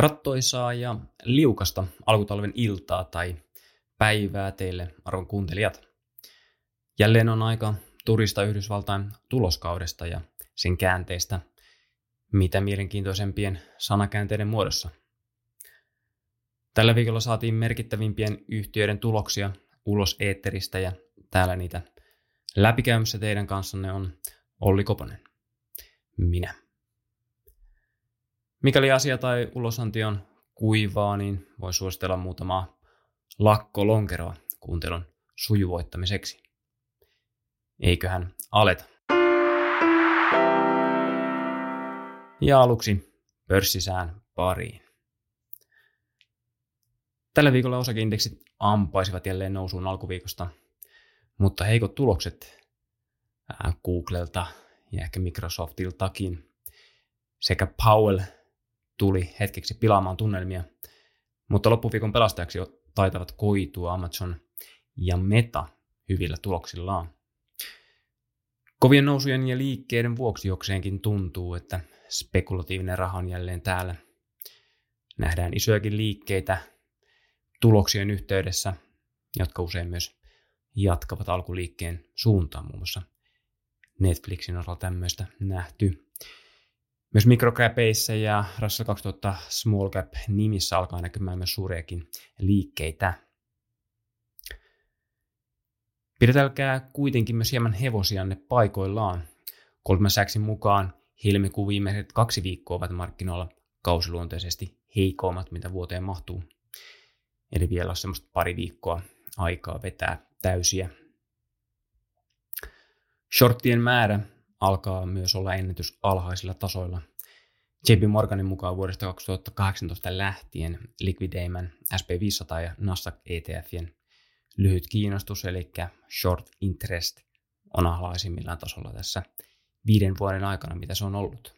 Rattoisaa ja liukasta alkutalven iltaa tai päivää teille, arvon kuuntelijat. Jälleen on aika turista Yhdysvaltain tuloskaudesta ja sen käänteistä, mitä mielenkiintoisempien sanakäänteiden muodossa. Tällä viikolla saatiin merkittävimpien yhtiöiden tuloksia ulos eetteristä ja täällä niitä läpikäymässä teidän kanssanne on Olli Koponen. Minä. Mikäli asia tai ulosanti on kuivaa, niin voi suositella muutamaa lakkolonkeroa kuuntelun sujuvoittamiseksi. Eiköhän aleta. Ja aluksi pörssisään pariin. Tällä viikolla osakeindeksit ampaisivat jälleen nousuun alkuviikosta, mutta heikot tulokset Googlelta ja ehkä Microsoftiltakin sekä Powell tuli hetkeksi pilaamaan tunnelmia, mutta loppuviikon pelastajaksi taitavat koitua Amazon ja Meta hyvillä tuloksillaan. Kovien nousujen ja liikkeiden vuoksi jokseenkin tuntuu, että spekulatiivinen raha on jälleen täällä. Nähdään isojakin liikkeitä tuloksien yhteydessä, jotka usein myös jatkavat alkuliikkeen suuntaan, muun muassa Netflixin osalta tämmöistä nähty. Myös mikrocapissa ja Russell 2000 Small Cap nimissä alkaa näkymään myös suuriakin liikkeitä. Pidetelkää kuitenkin myös hieman hevosianne paikoillaan. Goldman Sacksin mukaan helmikuun viimeiset 2 viikkoa ovat markkinoilla kausiluonteisesti heikommat, mitä vuoteen mahtuu. Eli vielä on semmoista 2 viikkoa aikaa vetää täysiä. Shorttien määrä alkaa myös olla ennätys alhaisilla tasoilla. JP Morganin mukaan vuodesta 2018 lähtien likvideimän SP500 ja Nasdaq ETFien lyhyt kiinnostus, eli short interest, on alhaisimmillaan tasolla tässä 5 vuoden aikana, mitä se on ollut.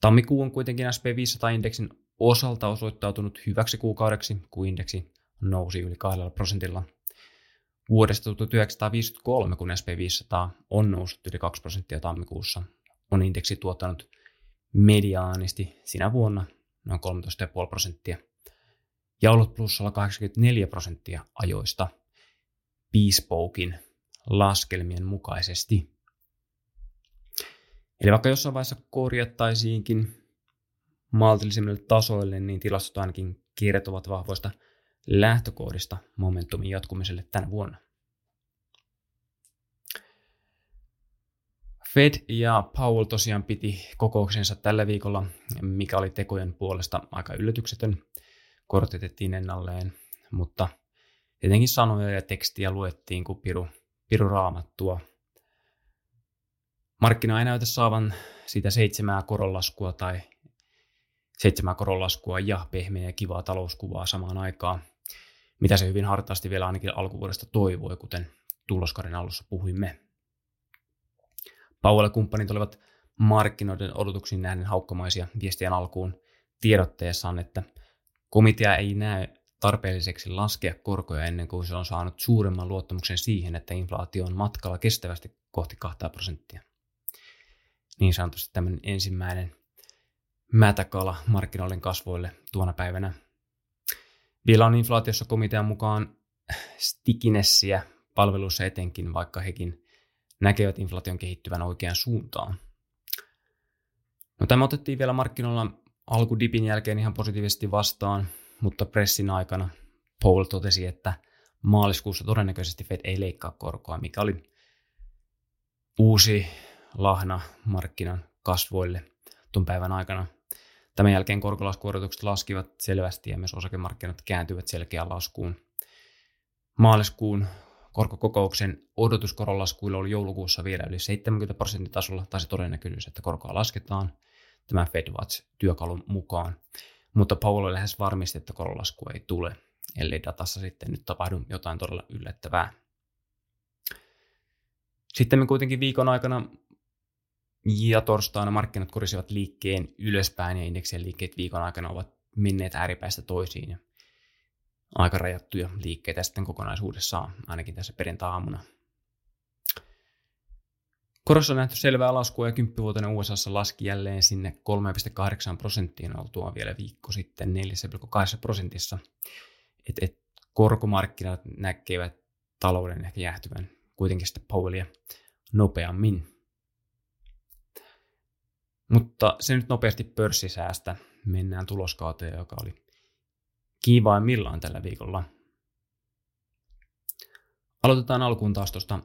Tammikuu on kuitenkin SP500-indeksin osalta osoittautunut hyväksi kuukaudeksi, kun indeksi nousi yli 2%. Vuodesta 1953, kun SP500 on noussut yli 2% tammikuussa, on indeksi tuottanut mediaanisti sinä vuonna noin 13,5% ja ollut plussalla 84% ajoista Bespoken laskelmien mukaisesti. Eli vaikka jossain vaiheessa korjattaisiinkin maltillisemmille tasoille, niin tilastot ainakin kertovat vahvoista lähtökohdista momentumin jatkumiselle tänä vuonna. Fed ja Powell tosiaan piti kokouksensa tällä viikolla, mikä oli tekojen puolesta aika yllätyksetön. Korot jätettiin ennalleen, mutta tietenkin sanoja ja tekstiä luettiin kuin piru raamattua. Markkina ei näytä saavan sitä 7 koronlaskua tai 7 koronlaskua ja pehmeä ja kivaa talouskuvaa samaan aikaan, mitä se hyvin hartaasti vielä ainakin alkuvuodesta toivoi, kuten tuloskauden alussa puhuimme. Powell ja kumppanit olivat markkinoiden odotuksiin nähden haukkamaisia viestien alkuun tiedotteessaan, että komitea ei näe tarpeelliseksi laskea korkoja ennen kuin se on saanut suuremman luottamuksen siihen, että inflaatio on matkalla kestävästi kohti 2%. Niin sanotusti tämmöinen ensimmäinen mätäkala markkinoiden kasvoille tuona päivänä. Vielä on inflaatiossa komitean mukaan stickinessiä palveluissa etenkin, vaikka hekin näkevät inflaation kehittyvän oikeaan suuntaan. No, tämä otettiin vielä markkinoilla alkudipin jälkeen ihan positiivisesti vastaan, mutta pressin aikana Powell totesi, että maaliskuussa todennäköisesti Fed ei leikkaa korkoa, mikä oli uusi lahna markkinan kasvoille tuon päivän aikana. Tämän jälkeen korkolaskuodotukset laskivat selvästi ja myös osakemarkkinat kääntyivät selkeään laskuun. Maaliskuun korkokokouksen odotuskoronlaskuilla oli joulukuussa vielä yli 70% tasolla, tai se todennäköisyys, että korkoa lasketaan tämän FedWatch-työkalun mukaan. Mutta Powell oli lähes varmisti, että koronlaskua ei tule, ellei datassa sitten nyt tapahdu jotain todella yllättävää. Sitten me kuitenkin viikon aikana ja torstaina markkinat korisivat liikkeen ylöspäin ja indeksien liikkeet viikon aikana ovat menneet ääripäistä toisiin. Ja aika rajattuja liikkeitä sitten kokonaisuudessaan, ainakin tässä perjantai-aamuna. Korossa on nähty selvää laskua ja 10-vuotinen USAssa laski jälleen sinne 3,8% oltua vielä viikko sitten 4,2%. Et korkomarkkinat näkevät talouden ehkä jäähtyvän kuitenkin sitten Powellia nopeammin. Mutta se nyt nopeasti pörssisäästä. Mennään tuloskauteen, joka oli kiivaimmillaan tällä viikolla. Aloitetaan alkuun taas tuosta,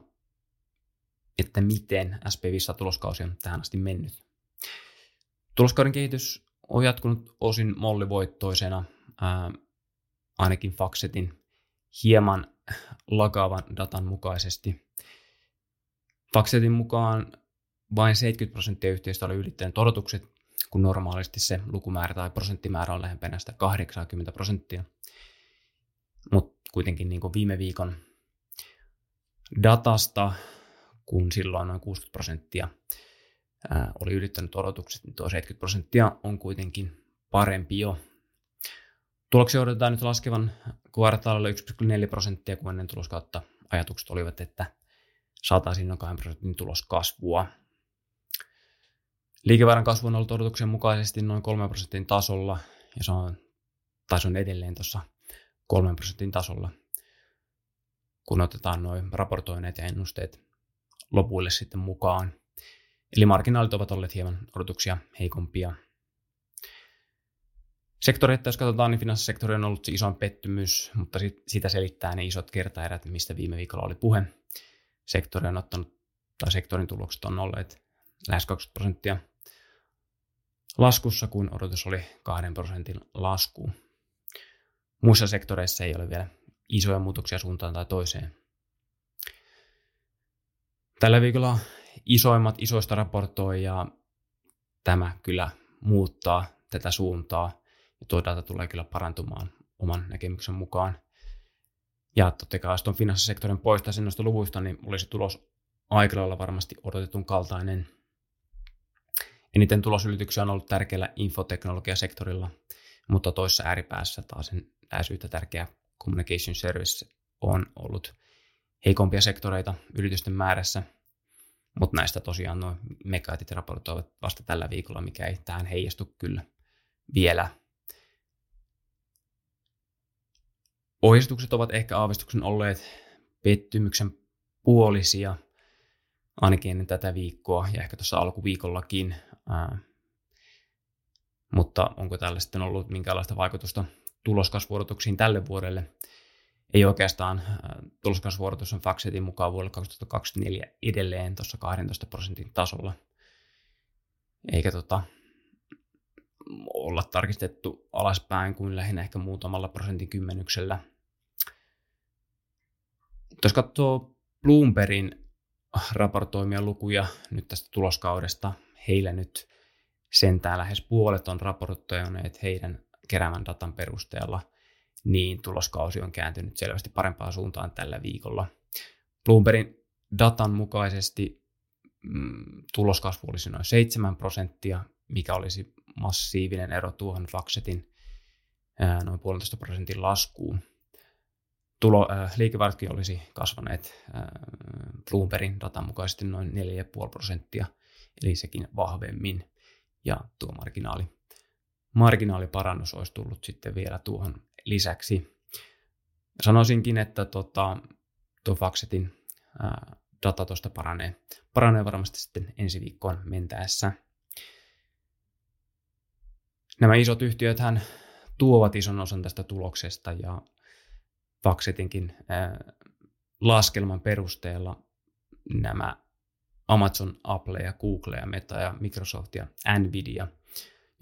että miten SP500 tuloskausi on tähän asti mennyt. Tuloskauden kehitys on jatkunut osin mollivoittoisena, ainakin FactSetin hieman lakaavan datan mukaisesti. FactSetin mukaan vain 70% yhteistä oli ylittänyt odotukset, kun normaalisti se lukumäärä tai prosenttimäärä on lähempänä sitä 80%. Mutta kuitenkin niin kuin viime viikon datasta, kun silloin noin 60% oli ylittänyt odotukset, niin tuo 70% on kuitenkin parempi jo. Tuloksia odotetaan nyt laskevan kvartaalilla 1,4%, kun ennen tuloskautta ajatukset olivat, että saataisiin noin 2% tuloskasvua. Liikevaihdon kasvu on ollut odotuksen mukaisesti noin 3% tasolla, ja se on edelleen tuossa 3% tasolla, kun otetaan noin raportoineet ja ennusteet lopuille sitten mukaan. Eli marginaalit ovat olleet hieman odotuksia heikompia. Sektoreita, jos katsotaan, niin finanssisektori on ollut se isoin pettymys, mutta sitä selittää ne isot kertaerät, mistä viime viikolla oli puhe. Sektorin tulokset on olleet lähes 20% laskussa, kun odotus oli 2% lasku. Muissa sektoreissa ei ole vielä isoja muutoksia suuntaan tai toiseen. Tällä viikolla isoimmat isoista raportoi, ja tämä kyllä muuttaa tätä suuntaa. Ja tuo data tulee kyllä parantumaan oman näkemyksen mukaan. Ja totta kai tuon finanssisektorin poistaisin noista luvuista, niin olisi tulos aikalailla varmasti odotetun kaltainen. Eniten tulosylityksiä on ollut tärkeällä infoteknologiasektorilla, mutta toisessa ääripäässä taas yhtä tärkeä communication service on ollut heikompia sektoreita yritysten määrässä, mutta näistä tosiaan nuo megaatit raportoivat vasta tällä viikolla, mikä ei tähän heijastu kyllä vielä. Ohjeistukset ovat ehkä aavistuksen olleet pettymyksen puolisia, ainakin ennen tätä viikkoa ja ehkä tuossa alkuviikollakin. Mutta onko tällä sitten ollut minkäänlaista vaikutusta tuloskasvuodotuksiin tälle vuodelle? Ei oikeastaan. Tuloskasvuodotus on FactSetin mukaan vuodelle 2024 edelleen tuossa 12% tasolla. Eikä olla tarkistettu alaspäin kuin lähinnä ehkä muutamalla prosentin kymmenyksellä. Jos katsoo Bloombergin raportoimia lukuja nyt tästä tuloskaudesta, heillä nyt sentään lähes puolet on raportoineet heidän keräämän datan perusteella, niin tuloskausi on kääntynyt selvästi parempaan suuntaan tällä viikolla. Bloombergin datan mukaisesti tuloskasvu olisi noin 7%, mikä olisi massiivinen ero tuohon FactSetin noin 1,5% laskuun. Liikevaihtokin olisi kasvaneet Bloombergin datan mukaisesti noin 4,5%, eli sekin vahvemmin. Ja tuo marginaaliparannus olisi tullut sitten vielä tuohon lisäksi. Sanoisinkin, että tuo FactSetin data tuosta paranee varmasti sitten ensi viikkoon mentäessä. Nämä isot yhtiöthän tuovat ison osan tästä tuloksesta, ja FactSetinkin laskelman perusteella nämä Amazon, Apple ja Google ja Meta ja Microsoft ja NVIDIA,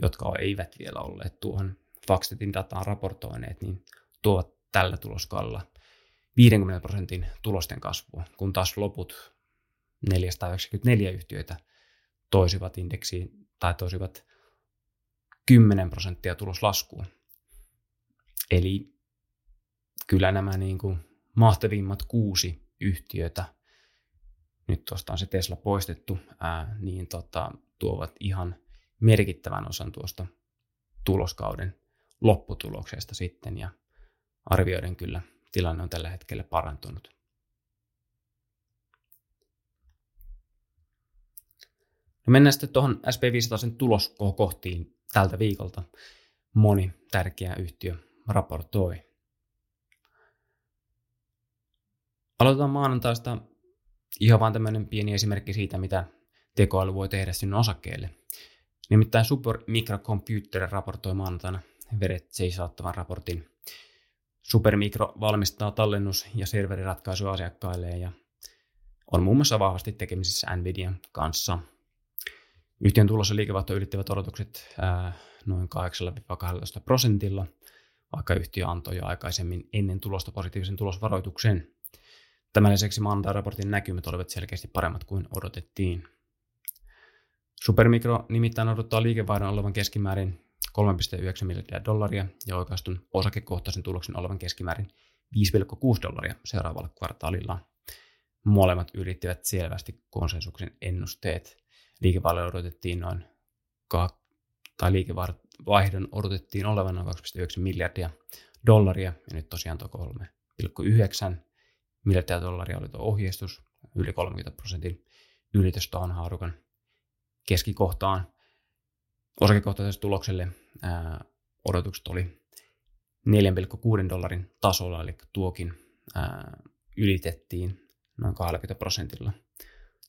jotka eivät vielä olleet tuohon FactSetin dataan raportoineet, niin tuovat tällä tuloskaudella 50% tulosten kasvua, kun taas loput 494 yhtiöitä toisivat indeksiin tai toisivat 10% tuloslaskuun. Eli kyllä nämä niin kuin mahtavimmat 6 yhtiötä, nyt tuosta on se Tesla poistettu, niin tuovat ihan merkittävän osan tuosta tuloskauden lopputuloksesta sitten, ja arvioiden kyllä tilanne on tällä hetkellä parantunut. No mennään sitten tuohon SP500 tuloskohtiin tältä viikolta. Moni tärkeä yhtiö raportoi. Aloitetaan maanantaista. Ihan vaan tämmöinen pieni esimerkki siitä, mitä tekoäly voi tehdä sinun osakkeelle. Nimittäin Super Micro Computer raportoi maanantaina veret seisauttavan raportin. Super Micro valmistaa tallennus- ja serveriratkaisuja asiakkailleen ja on muun muassa vahvasti tekemisissä NVIDIAn kanssa. Yhtiön tulossa liikevaihto ylittävät odotukset noin 8-12%, vaikka yhtiö antoi jo aikaisemmin ennen tulosta positiivisen tulosvaroituksen. Tämän lisäksi maanantai-raportin näkymät olivat selkeästi paremmat kuin odotettiin. Supermicro nimittäin odottaa liikevaihdon olevan keskimäärin $3.9 miljardia ja oikaistun osakekohtaisen tuloksen olevan keskimäärin $5.6 seuraavalla kvartaalilla. Molemmat ylittivät selvästi konsensuksen ennusteet. Liikevaihdon odotettiin olevan noin $2.9 miljardia ja nyt tosiaan tuo $3.9 miljardia oli tuo ohjeistus, yli 30% ylitys tuohon haarukan keskikohtaan. Osakekohtaiselle tulokselle odotukset oli $4.6 tasolla, eli tuokin ylitettiin noin 20%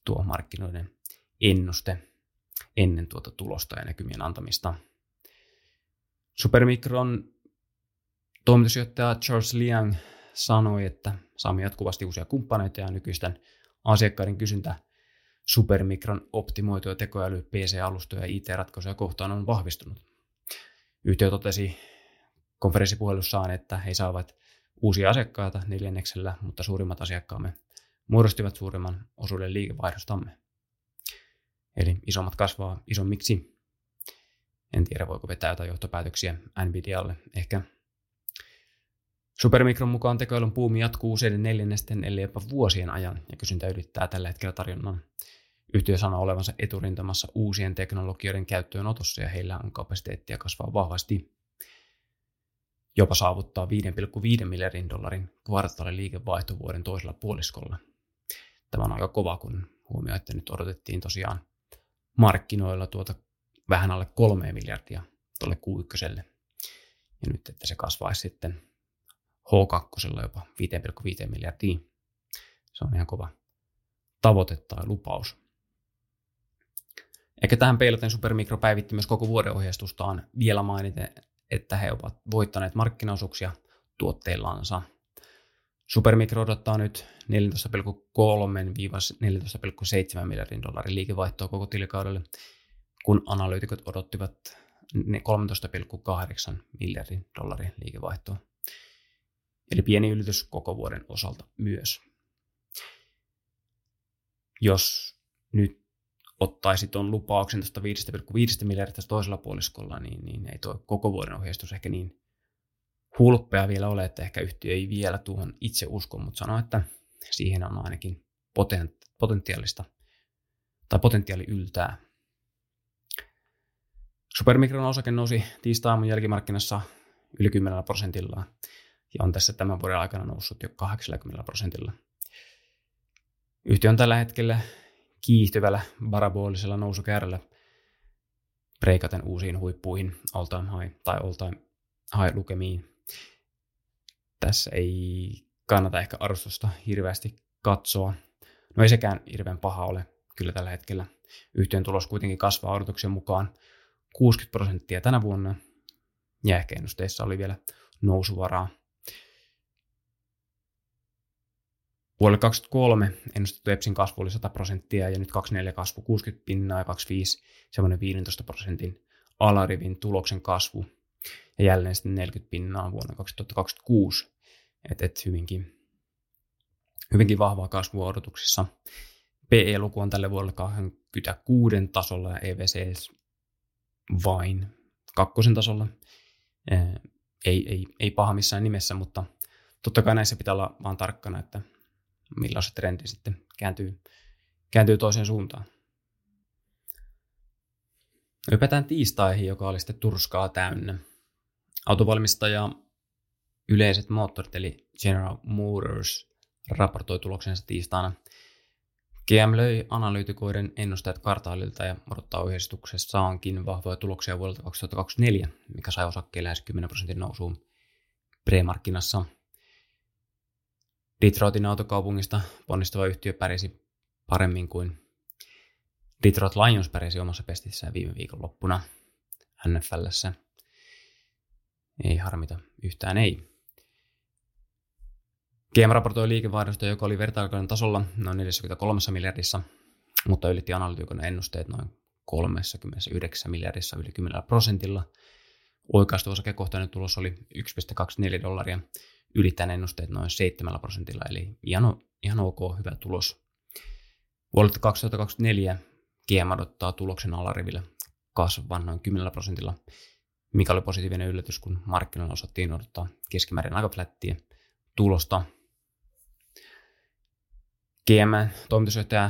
tuo markkinoiden ennuste ennen tuota tulosta ja näkymien antamista. Supermicron toimitusjohtaja Charles Liang sanoi, että saamme jatkuvasti uusia kumppaneita ja nykyisten asiakkaiden kysyntä Supermicron optimoituja tekoäly, PC-alustoja ja IT-ratkaisuja kohtaan on vahvistunut. Yhtiö totesi konferenssipuhelussaan, että he saavat uusia asiakkaita neljänneksellä, mutta suurimmat asiakkaamme muodostivat suurimman osuuden liikevaihdostamme. Eli isommat kasvaa isommiksi. En tiedä, voiko vetää jotain johtopäätöksiä NVIDIAlle. Ehkä Supermicron mukaan tekoälyn buumi jatkuu useiden neljännesten, eli jopa vuosien ajan, ja kysyntä ylittää tällä hetkellä tarjonnan. Yhtiö sanoo olevansa eturintamassa uusien teknologioiden käyttöönotossa, ja heillä on kapasiteettia kasvaa vahvasti. Jopa saavuttaa $5.5 miljardin kvartaalin liikevaihto vuoden toisella puoliskolla. Tämä on aika kova, kun huomioon, että nyt odotettiin tosiaan markkinoilla tuota vähän alle $3 miljardia tuolle Q1:lle. Ja nyt, että se kasvaisi sitten H2 jopa $5.5 miljardia. Se on ihan kova tavoite tai lupaus. Ehkä tähän peilaten Supermicro päivitti myös koko vuoden ohjeistustaan vielä mainiten, että he ovat voittaneet markkinaosuuksia tuotteillansa. Supermicro odottaa nyt $14.3–$14.7 miljardin liikevaihtoa koko tilikaudelle, kun analyytikot odottivat $13.8 miljardin liikevaihtoa. Eli pieni ylitys koko vuoden osalta myös. Jos nyt ottaisi tuon lupauksen tuosta $5.5 miljardista toisella puoliskolla, niin ei tuo koko vuoden ohjeistus ehkä niin hulppea vielä ole, että ehkä yhtiö ei vielä tuohon itse usko, mutta sanoo, että siihen on ainakin potentiaali yltää. Supermicron osake nousi tiistaiaamun jälkimarkkinassa yli 10% ja on tässä tämän vuoden aikana noussut jo 80%. Yhtiö on tällä hetkellä kiihtyvällä parabolisella nousukäyrällä breikaten uusiin huippuihin all-time high lukemiin. Tässä ei kannata ehkä arvostusta hirveästi katsoa. No ei sekään hirveän paha ole kyllä tällä hetkellä. Yhtiön tulos kuitenkin kasvaa odotuksen mukaan 60% tänä vuonna ja ehkä ennusteissa oli vielä nousuvaraa. Vuodelle 2023 ennustettu EPSin kasvu oli 100% ja nyt 24 kasvu 60% ja 25 semmoinen 15% alarivin tuloksen kasvu. Ja jälleen sitten 40% vuonna 2026, että hyvinkin vahvaa kasvua odotuksissa. PE-luku on tälle vuodelle 26 tasolla ja EVCs vain 2 tasolla. Ei paha missään nimessä, mutta totta kai näissä pitää olla vaan tarkkana, että milloin se trendi sitten kääntyy toiseen suuntaan. Hypätään tiistaihin, joka oli sitten turskaa täynnä. Autovalmistaja Yleiset Moottorit eli General Motors raportoi tuloksensa tiistaina. GM löi analyytikoiden ennusteet kvartaalilta ja odottaa ohjeistuksessaankin vahvoja tuloksia vuodelta 2024, mikä sai osakkeen lähes 10% nousuun premarkkinassa. Detroitin autokaupungista ponnistava yhtiö pärisi paremmin kuin Detroit Lions pärisi omassa pestissään viime viikonloppuna NFL:ssä. Ei harmita, yhtään ei. GM raportoi liikevaihdosta, joka oli vertailukauden tasolla noin 43 miljardissa, mutta ylitti analyytikon ennusteet noin 39 miljardissa yli 10%. Oikaistu osakekohtainen tulos oli $1.24, ylittäen ennusteet noin 7%, eli ihan ok, hyvä tulos. Vuodelta 2024 GM odottaa tuloksen alariville kasvavan noin 10%, mikä oli positiivinen yllätys, kun markkinoilla osattiin odottaa keskimäärin aika flättiä tulosta. GM-toimitusjohtaja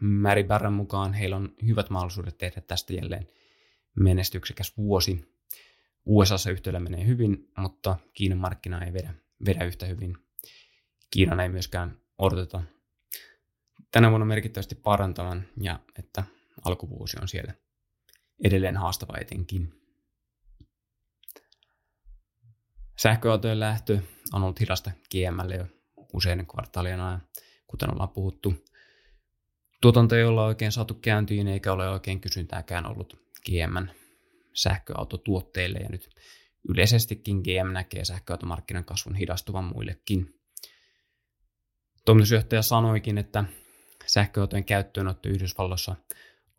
Mary Barran mukaan heillä on hyvät mahdollisuudet tehdä tästä jälleen menestyksekäs vuosi. USAssa yhtiöllä menee hyvin, mutta Kiinan markkina ei vedä yhtä hyvin. Kiinan ei myöskään odoteta tänä vuonna merkittävästi parantavan ja että alkuvuosi on siellä edelleen haastava etenkin. Sähköautojen lähtö on ollut hidasta GM:lle jo useiden kvartaalien ajan, kuten ollaan puhuttu. Tuotanto ei olla oikein saatu käyntiin eikä ole oikein kysyntääkään ollut GM:n sähköautotuotteille ja nyt yleisestikin GM näkee sähköautomarkkinan kasvun hidastuvan muillekin. Toimitusjohtaja sanoikin, että sähköautojen käyttöönotto Yhdysvalloissa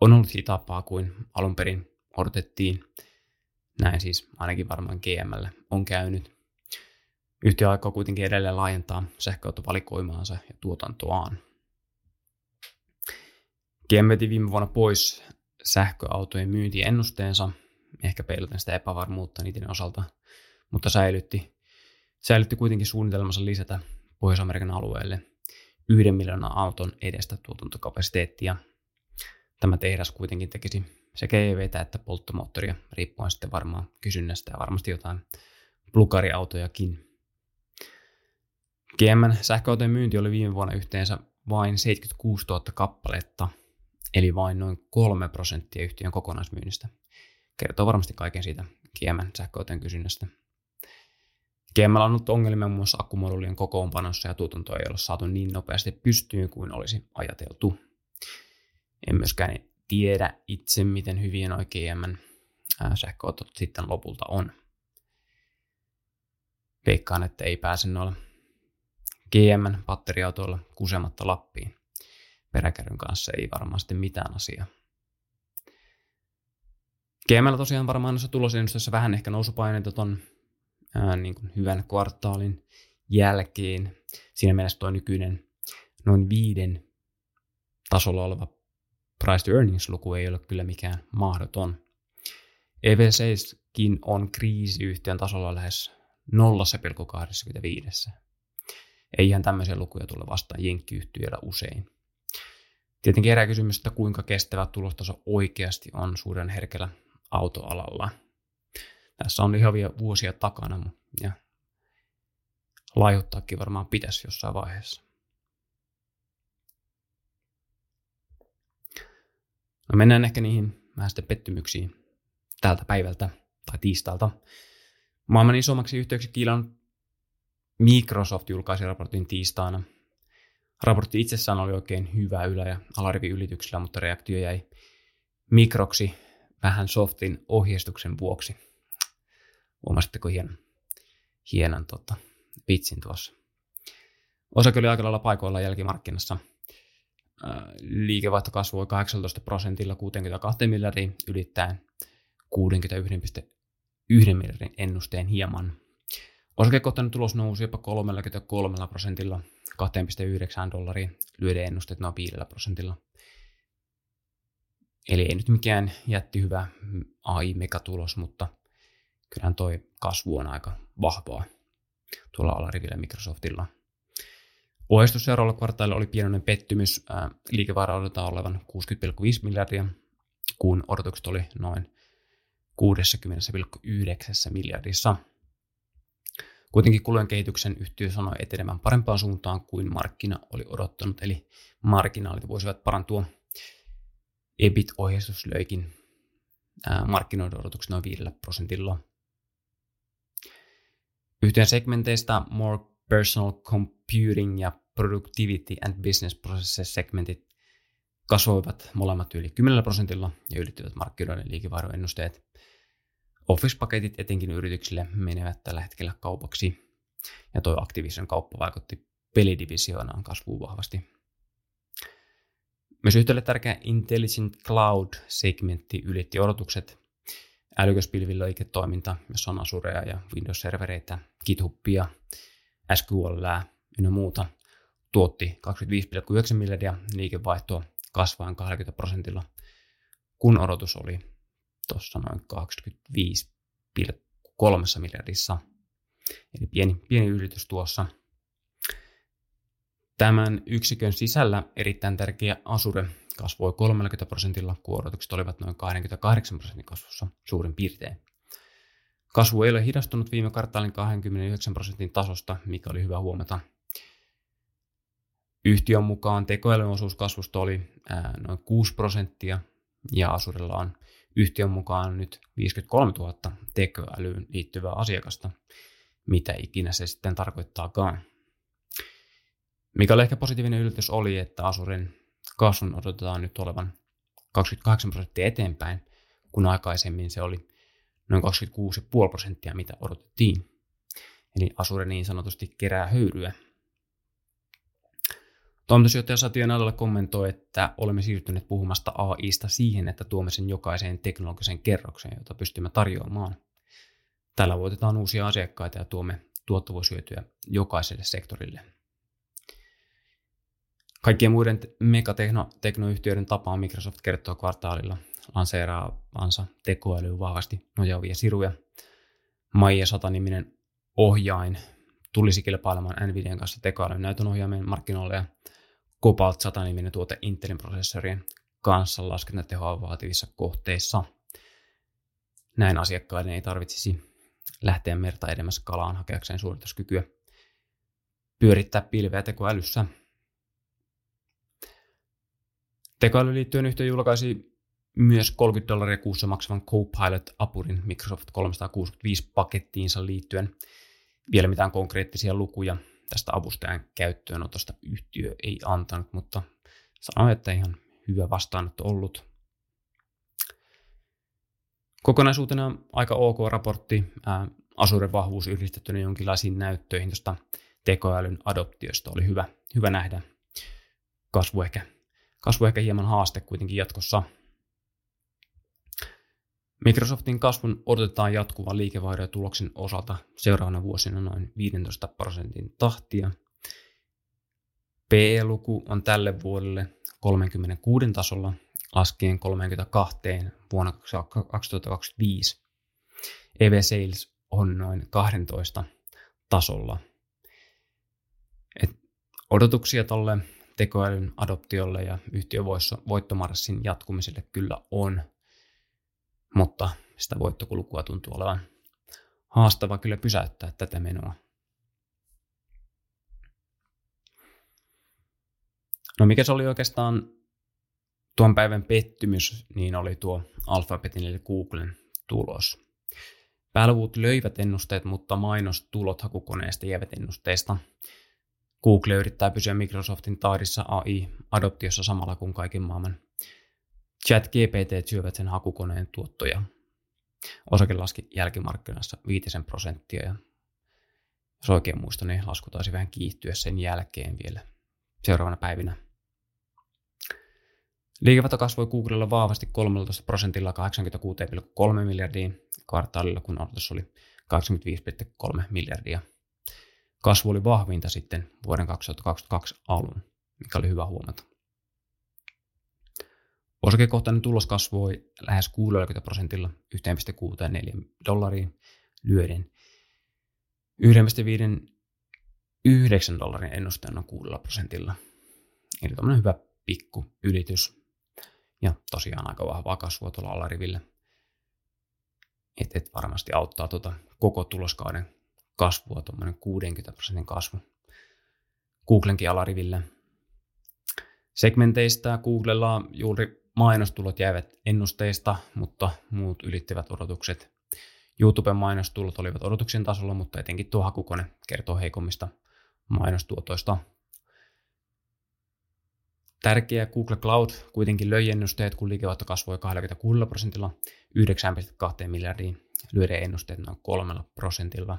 on ollut hitaampaa kuin alun perin odotettiin. Näin siis ainakin varmaan GM:lle on käynyt. Yhtiö aikoo kuitenkin edelleen laajentaa sähköautovalikoimaansa ja tuotantoaan. GM veti viime vuonna pois sähköautojen myyntiennusteensa, ehkä peilaten sitä epävarmuutta niiden osalta, mutta säilytti kuitenkin suunnitelmansa lisätä Pohjois-Amerikan alueelle 1 miljoonan auton edestä tuotantokapasiteettia. Tämä tehdas kuitenkin tekisi sekä EV:tä että polttomoottoria, riippuen sitten varmaan kysynnästä ja varmasti jotain plugariautojakin. GM:n sähköautojen myynti oli viime vuonna yhteensä vain 76 000 kappaletta, eli vain noin 3% yhtiön kokonaismyynnistä. Kertoo varmasti kaiken siitä GM:n sähköautojen kysynnästä. GM:llä on ollut ongelmia muun muassa akkumodulien kokoonpanossa ja tuotantoa ei ole saatu niin nopeasti pystyyn kuin olisi ajateltu. En myöskään tiedä itse, miten hyvien GM:n sähköautot sitten lopulta on. Veikkaan, että ei pääse noilla GM:n batteriautoilla kusematta Lappiin. Peräkärryn kanssa ei varmasti mitään asiaa. GM:llä tosiaan varmaan noissa tulosennusteissa vähän ehkä nousupaineita ton niin kuin hyvän kvartaalin jälkeen. Siinä mielessä tuo nykyinen noin 5 tasolla oleva price to earnings-luku ei ole kyllä mikään mahdoton. EV7kin on kriisiyhtiön tasolla lähes 0,25. Ei ihan tämmöisiä lukuja tule vastaan jenkkiyhtiöillä usein. Tietenkin herää kysymys, että kuinka kestävä tulostaso oikeasti on suuren herkällä autoalalla. Tässä on lihavia vuosia takana ja laihuttaakin varmaan pitäisi jossain vaiheessa. No mennään ehkä niihin vähän sitten pettymyksiin tältä päivältä tai tiistailta. Maailman isommaksi yhtiöksi kiilannut Microsoft julkaisi raportin tiistaina. Raportti itsessään oli oikein hyvä ylä- ja alariviylityksillä, mutta reaktio jäi mikroksi vähän softin ohjeistuksen vuoksi. Huomasitteko hienon vitsin tuossa? Osake oli aika lailla paikoilla jälkimarkkinassa. Liikevaihto kasvoi 18% 62 miljardia ylittäen 61,1 miljardin ennusteen hieman. Osakekohtainen tulos nousi jopa 33% $2.9, lyöden ennusteet noin 5%. Eli ei nyt mikään jätti hyvä AI-megatulos, mutta kyllähän toi kasvu on aika vahvaa tuolla alarivillä Microsoftilla. Ohjeistus seuraavalla kvartaalilla oli pienoinen pettymys. Liikevaihto odotetaan olevan 60,5 miljardia, kun odotukset oli noin 60,9 miljardissa. Kuitenkin kulujen kehityksen yhtiö sanoi etenemään parempaan suuntaan kuin markkina oli odottanut, eli marginaalit voisivat parantua. EBIT-ohjeistus löikin markkinoiden odotukset noin 5%. Yhteen segmenteistä More Personal Computing ja Productivity and Business Processes segmentit kasvoivat molemmat yli 10% ja ylittivät markkinoiden liikevaihdon ennusteet. Office-paketit etenkin yrityksille menevät tällä hetkellä kaupaksi, ja tuo Activision kauppa vaikutti pelidivisioonaan kasvuun vahvasti. Myös yhtiölle tärkeä Intelligent Cloud-segmentti ylitti odotukset. Älyköspilviloiketoiminta, jossa on Azurea ja Windows-servereitä, GitHubia, SQLää ja muuta, tuotti 25,9 miljardia liikevaihtoa kasvaen 20%, kun odotus oli tuossa noin 25,3 miljardissa, eli pieni ylitys tuossa. Tämän yksikön sisällä erittäin tärkeä Azure kasvoi 30%, kun odotukset olivat noin 28% kasvussa suurin piirtein. Kasvu ei ole hidastunut viime kvartaalin 29% tasosta, mikä oli hyvä huomata. Yhtiön mukaan tekoälyn osuus kasvusta oli noin 6%, ja Azurella on yhtiön mukaan nyt 53 000 tekoälyyn liittyvää asiakasta, mitä ikinä se sitten tarkoittaakaan. Mikä oli ehkä positiivinen yllätys oli, että Azuren kasvun odotetaan nyt olevan 28% eteenpäin, kun aikaisemmin se oli noin 26,5%, mitä odotettiin. Eli Azure niin sanotusti kerää höyryä. Toimitusjohtaja Satya Nadella kommentoi, että olemme siirtyneet puhumasta AIsta siihen, että tuomme sen jokaiseen teknologiseen kerrokseen, jota pystymme tarjoamaan. Tällä voitetaan uusia asiakkaita ja tuomme tuottavuushyötyä jokaiselle sektorille. Kaikkien muiden megateknoyhtiöiden tapaan Microsoft kertoo kvartaalilla lanseeraavansa tekoälyyn vahvasti nojaavia siruja. Maia 100-niminen ohjain tulisi kilpailemaan NVIDIAn kanssa tekoälyn näytönohjaamien markkinoille ja Cobalt 100-niminen tuote Intelin prosessorien kanssa laskentatehoa vaativissa kohteissa. Näin asiakkaiden ei tarvitsisi lähteä merta edemmäs kalaan hakeakseen suorituskykyä pyörittää pilveä tekoälyssä. Tekoälyyn liittyen yhtiö julkaisi myös $30 kuussa maksavan Copilot-apurin Microsoft 365-pakettiinsa liittyen. Vielä mitään konkreettisia lukuja tästä avustajan käyttöönotosta yhtiö ei antanut, mutta sanoi, että ihan hyvä vastaanotto ollut. Kokonaisuutena aika ok raportti. Azuren vahvuus yhdistettynä jonkinlaisiin näyttöihin tuosta tekoälyn adoptiosta oli hyvä nähdä. Kasvu ehkä hieman haaste kuitenkin jatkossa. Microsoftin kasvun odotetaan jatkuvan liikevaihdon ja tuloksen osalta seuraavana vuosina noin 15% tahtia. PE-luku on tälle vuodelle 36 tasolla laskien 32 vuonna 2025. EV-sales on noin 12 tasolla. Odotuksia tuolle tekoälyn adoptiolle ja yhtiön voittomarssin jatkumiselle kyllä on, mutta sitä voittokulkua tuntuu olevan haastavaa kyllä pysäyttää tätä menoa. No mikä se oli oikeastaan tuon päivän pettymys, niin oli tuo Alphabetin eli Googlen tulos. Pääluvut löivät ennusteet, mutta mainostulot hakukoneesta jäivät ennusteista. Google yrittää pysyä Microsoftin tahdissa AI-adoptiossa samalla kuin kaiken maailman. ChatGPT syövät sen hakukoneen tuottoja. Osake laski jälkimarkkinassa 5%. Ja jos oikein muistan, niin lasku taisi vähän kiihtyä sen jälkeen vielä seuraavana päivinä. Liikevaihto kasvoi Googlella vahvasti 13% 86,3 miljardiin kvartaalilla, kun odotus oli 85,3 miljardia. Kasvu oli vahvinta sitten vuoden 2022 alun, mikä oli hyvä huomata. Osakekohtainen tulos kasvoi lähes 60% $1,64 lyöden $1,59 ennusteen on 6%. Eli tämmöinen hyvä pikku ylitys. Ja tosiaan aika vahvaa kasvua tuolla alarivillä. Et varmasti auttaa koko tuloskauden kasvua, tuommoinen 60% kasvu Googlenkin alariville. Segmenteistä Googlella juuri mainostulot jäivät ennusteista, mutta muut ylittivät odotukset. YouTuben mainostulot olivat odotuksien tasolla, mutta etenkin tuo hakukone kertoo heikommista mainostuotoista. Tärkeä Google Cloud kuitenkin löi ennusteet, kun liikevaihto kasvoi 26% 9,2 miljardia, lyöden ennusteet noin 3%.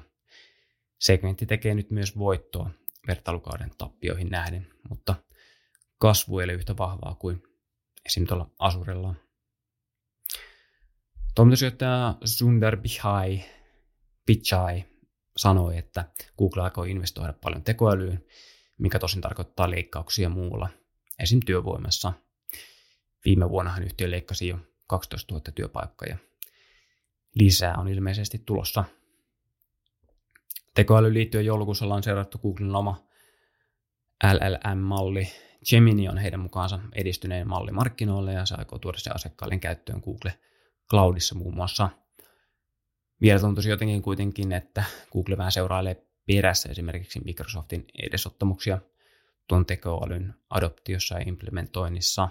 Segmentti tekee nyt myös voittoa vertailukauden tappioihin nähden, mutta kasvu ei ole yhtä vahvaa kuin esimerkiksi tuolla Azurella. Toimitusjohtaja Sundar Pichai sanoi, että Google aikoo investoida paljon tekoälyyn, mikä tosin tarkoittaa leikkauksia muulla, esim. Työvoimassa. Viime vuonnahan yhtiö leikkasi jo 12 000 työpaikkaa ja lisää on ilmeisesti tulossa. Tekoälyyn liittyen joulukuussa lanseerattu Googlen oma LLM-malli. Gemini on heidän mukaansa edistyneen malli markkinoille ja se aikoo tuoda sen asiakkaiden käyttöön Google Cloudissa muun muassa. Vielä tuntuisi jotenkin kuitenkin, että Google vähän seurailee perässä esimerkiksi Microsoftin edesottamuksia tuon tekoälyn adoptiossa ja implementoinnissa.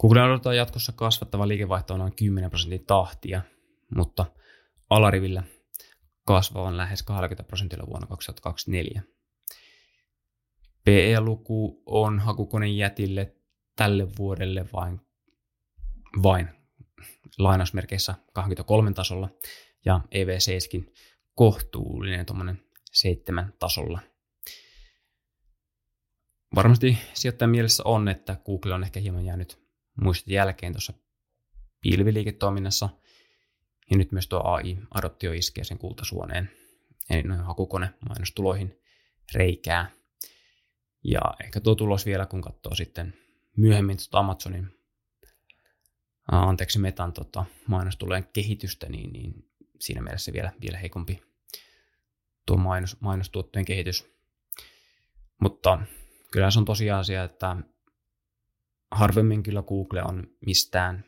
Google odotetaan jatkossa kasvattava liikevaihto noin 10% tahtia, mutta alarivillä kasvavan lähes 20% vuonna 2024. PE-luku on hakukoneen jätille tälle vuodelle vain lainausmerkeissä 23 tasolla ja EV7kin kohtuullinen tuommoinen 7 tasolla. Varmasti sijoittajan mielessä on, että Google on ehkä hieman jäänyt muista jälkeen tuossa pilviliiketoiminnassa ja nyt myös tuo AI-adoptio iskee sen kultasuoneen, eli noin hakukone mainostuloihin reikää. Ja ehkä tuo tulos vielä, kun katsoo sitten myöhemmin Amazonin, Metan mainostulojen kehitystä, niin siinä mielessä vielä heikompi tuo mainostuottojen kehitys. Mutta kyllä se on tosiasia, että harvemmin kyllä Google on mistään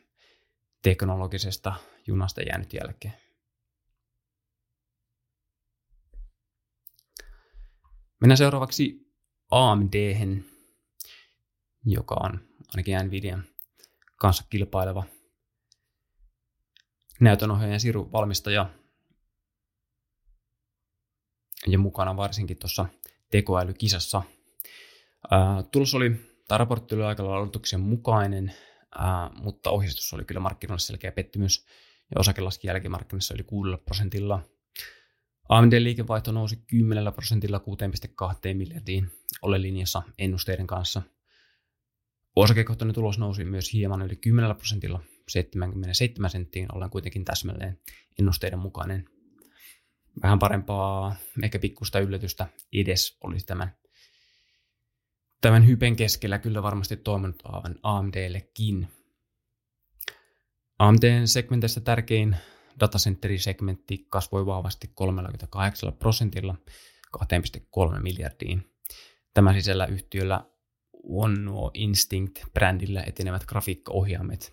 teknologisesta junasta jäänyt jälkeen. Mennään seuraavaksi AMD:hen, joka on ainakin NVIDIAn kanssa kilpaileva näytönohjaajan sirun valmistaja ja mukana varsinkin tuossa tekoälykisassa. Tulos oli, tai raportti oli aika lailla odotuksien mukainen, mutta ohjeistus oli kyllä markkinoilla selkeä pettymys ja osake laski jälkimarkkinassa yli 6%. AMD-liikevaihto nousi 10% 6,2 miljardiin, ollen linjassa ennusteiden kanssa. Osakekohtainen tulos nousi myös hieman yli 10% 77 senttiin, ollen kuitenkin täsmälleen ennusteiden mukainen. Vähän parempaa, ehkä pikkusta yllätystä edes olisi tämän hypen keskellä kyllä varmasti toiminut AMD:llekin. AMD:n segmentistä tärkein datacenter-segmentti kasvoi vahvasti 38% 2,3 miljardiin. Tämän sisällä yhtiöllä on nuo Instinct-brändillä etenevät grafiikkaohjaimet,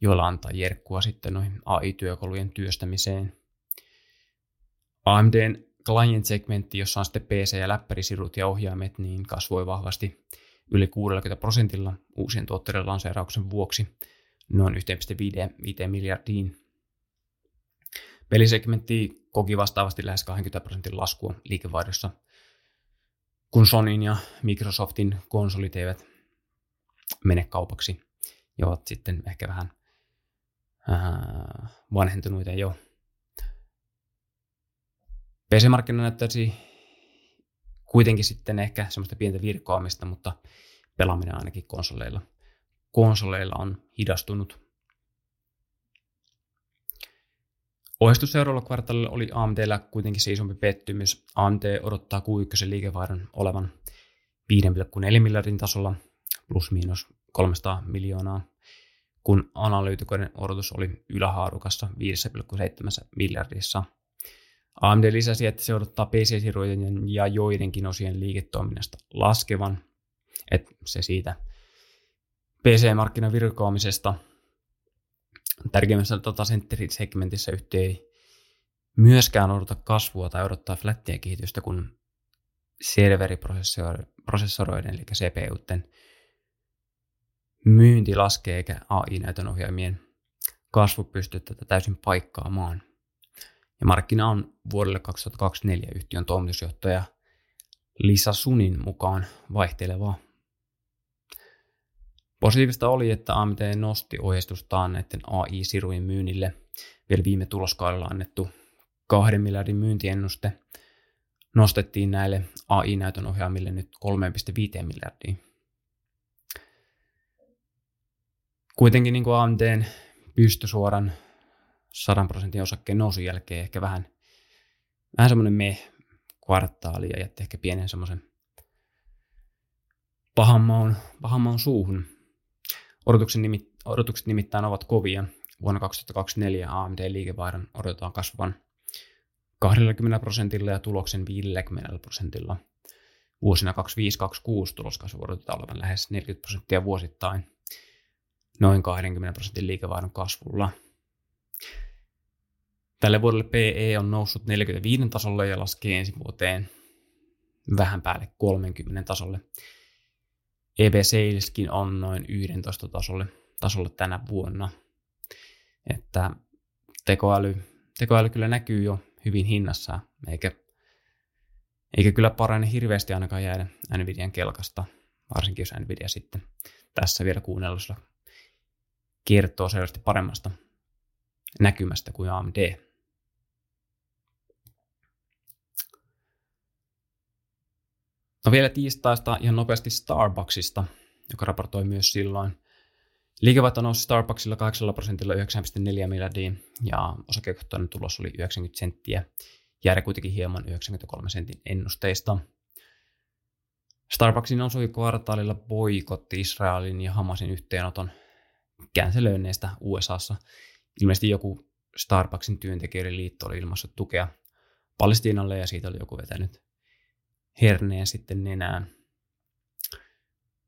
joilla antaa jerkkua sitten noihin AI-työkalujen työstämiseen. AMD:n client-segmentti, jossa on sitten PC- ja läppärisirut ja ohjaimet, niin kasvoi vahvasti yli 60% uusien tuotteiden lanseerauksen vuoksi noin 1,5 miljardiin. Pelisegmentti koki vastaavasti lähes 20% laskua liikevaihdossa, kun Sonyn ja Microsoftin konsolit eivät mene kaupaksi ja ovat sitten ehkä vähän vanhentuneita jo. PC-markkina näyttäisi kuitenkin sitten ehkä semmoista pientä virkoamista, mutta pelaaminen ainakin konsoleilla on hidastunut. Ohjeistus seuraavalla kvartaalilla oli AMD:llä kuitenkin se isompi pettymys. AMD odottaa Q1 liikevaihdon olevan 5,4 miljardin tasolla plus miinus 300 miljoonaa, kun analyytikoiden odotus oli ylähaarukassa 5,7 miljardissa. AMD lisäsi, että se odottaa PC-sirujen ja joidenkin osien liiketoiminnasta laskevan, että se siitä PC-markkinan virkoamisesta. Tärkeimmässä datacenter-segmentissä yhtiö ei myöskään odota kasvua tai odottaa flättiä kehitystä, kun serveriprosessoroiden, eli CPU:ten myynti laskee eikä AI-näytönohjaimien kasvu pystyy tätä täysin paikkaamaan. Ja markkina on vuodelle 2024 yhtiön toimitusjohtaja Lisa Sunin mukaan vaihtelevaa. Positiivista oli, että AMD nosti ohjeistustaan näiden AI-sirujen myynnille. Vielä viime tuloskaudella annettu 2 miljardin myyntiennuste nostettiin näille AI-näytönohjaamille nyt 3,5 miljardia. Kuitenkin niin kuin AMDn pystysuoran 100% osakkeen nousun jälkeen ehkä vähän semmoinen kvartaali ja jätti ehkä pienen semmoisen pahan maun suuhun. Odotukset nimittäin ovat kovia. Vuonna 2024 AMD-liikevaihdon odotetaan kasvavan 20% ja tuloksen 50%. Vuosina 25-26 tuloskasvu odotetaan olevan lähes 40% vuosittain, noin 20% liikevaihdon kasvulla. Tälle vuodelle PE on noussut 45 tasolle ja laskee ensi vuoteen vähän päälle 30 tasolle. EB-saleskin on noin 11 tasolle tänä vuonna. Että tekoäly kyllä näkyy jo hyvin hinnassa, eikä kyllä parane hirveästi ainakaan jäädä NVIDIAn kelkasta, varsinkin jos NVIDIA sitten tässä vielä kuunnellussa kertoo selvästi paremmasta näkymästä kuin AMD. No vielä tiistaista ihan nopeasti Starbucksista, joka raportoi myös silloin. Liikevaihto nousi Starbucksilla 8% 9,4 miljardiin ja osakekohtainen tulos oli 90 senttiä. Jäädä kuitenkin hieman 93 sentin ennusteista. Starbucksin osui kvartaalilla boikotti Israelin ja Hamasin yhteenoton känselöinneistä USAssa. Ilmeisesti joku Starbucksin työntekijöiden liitto oli ilmaissut tukea Palestiinalle ja siitä oli joku vetänyt herneen sitten nenään.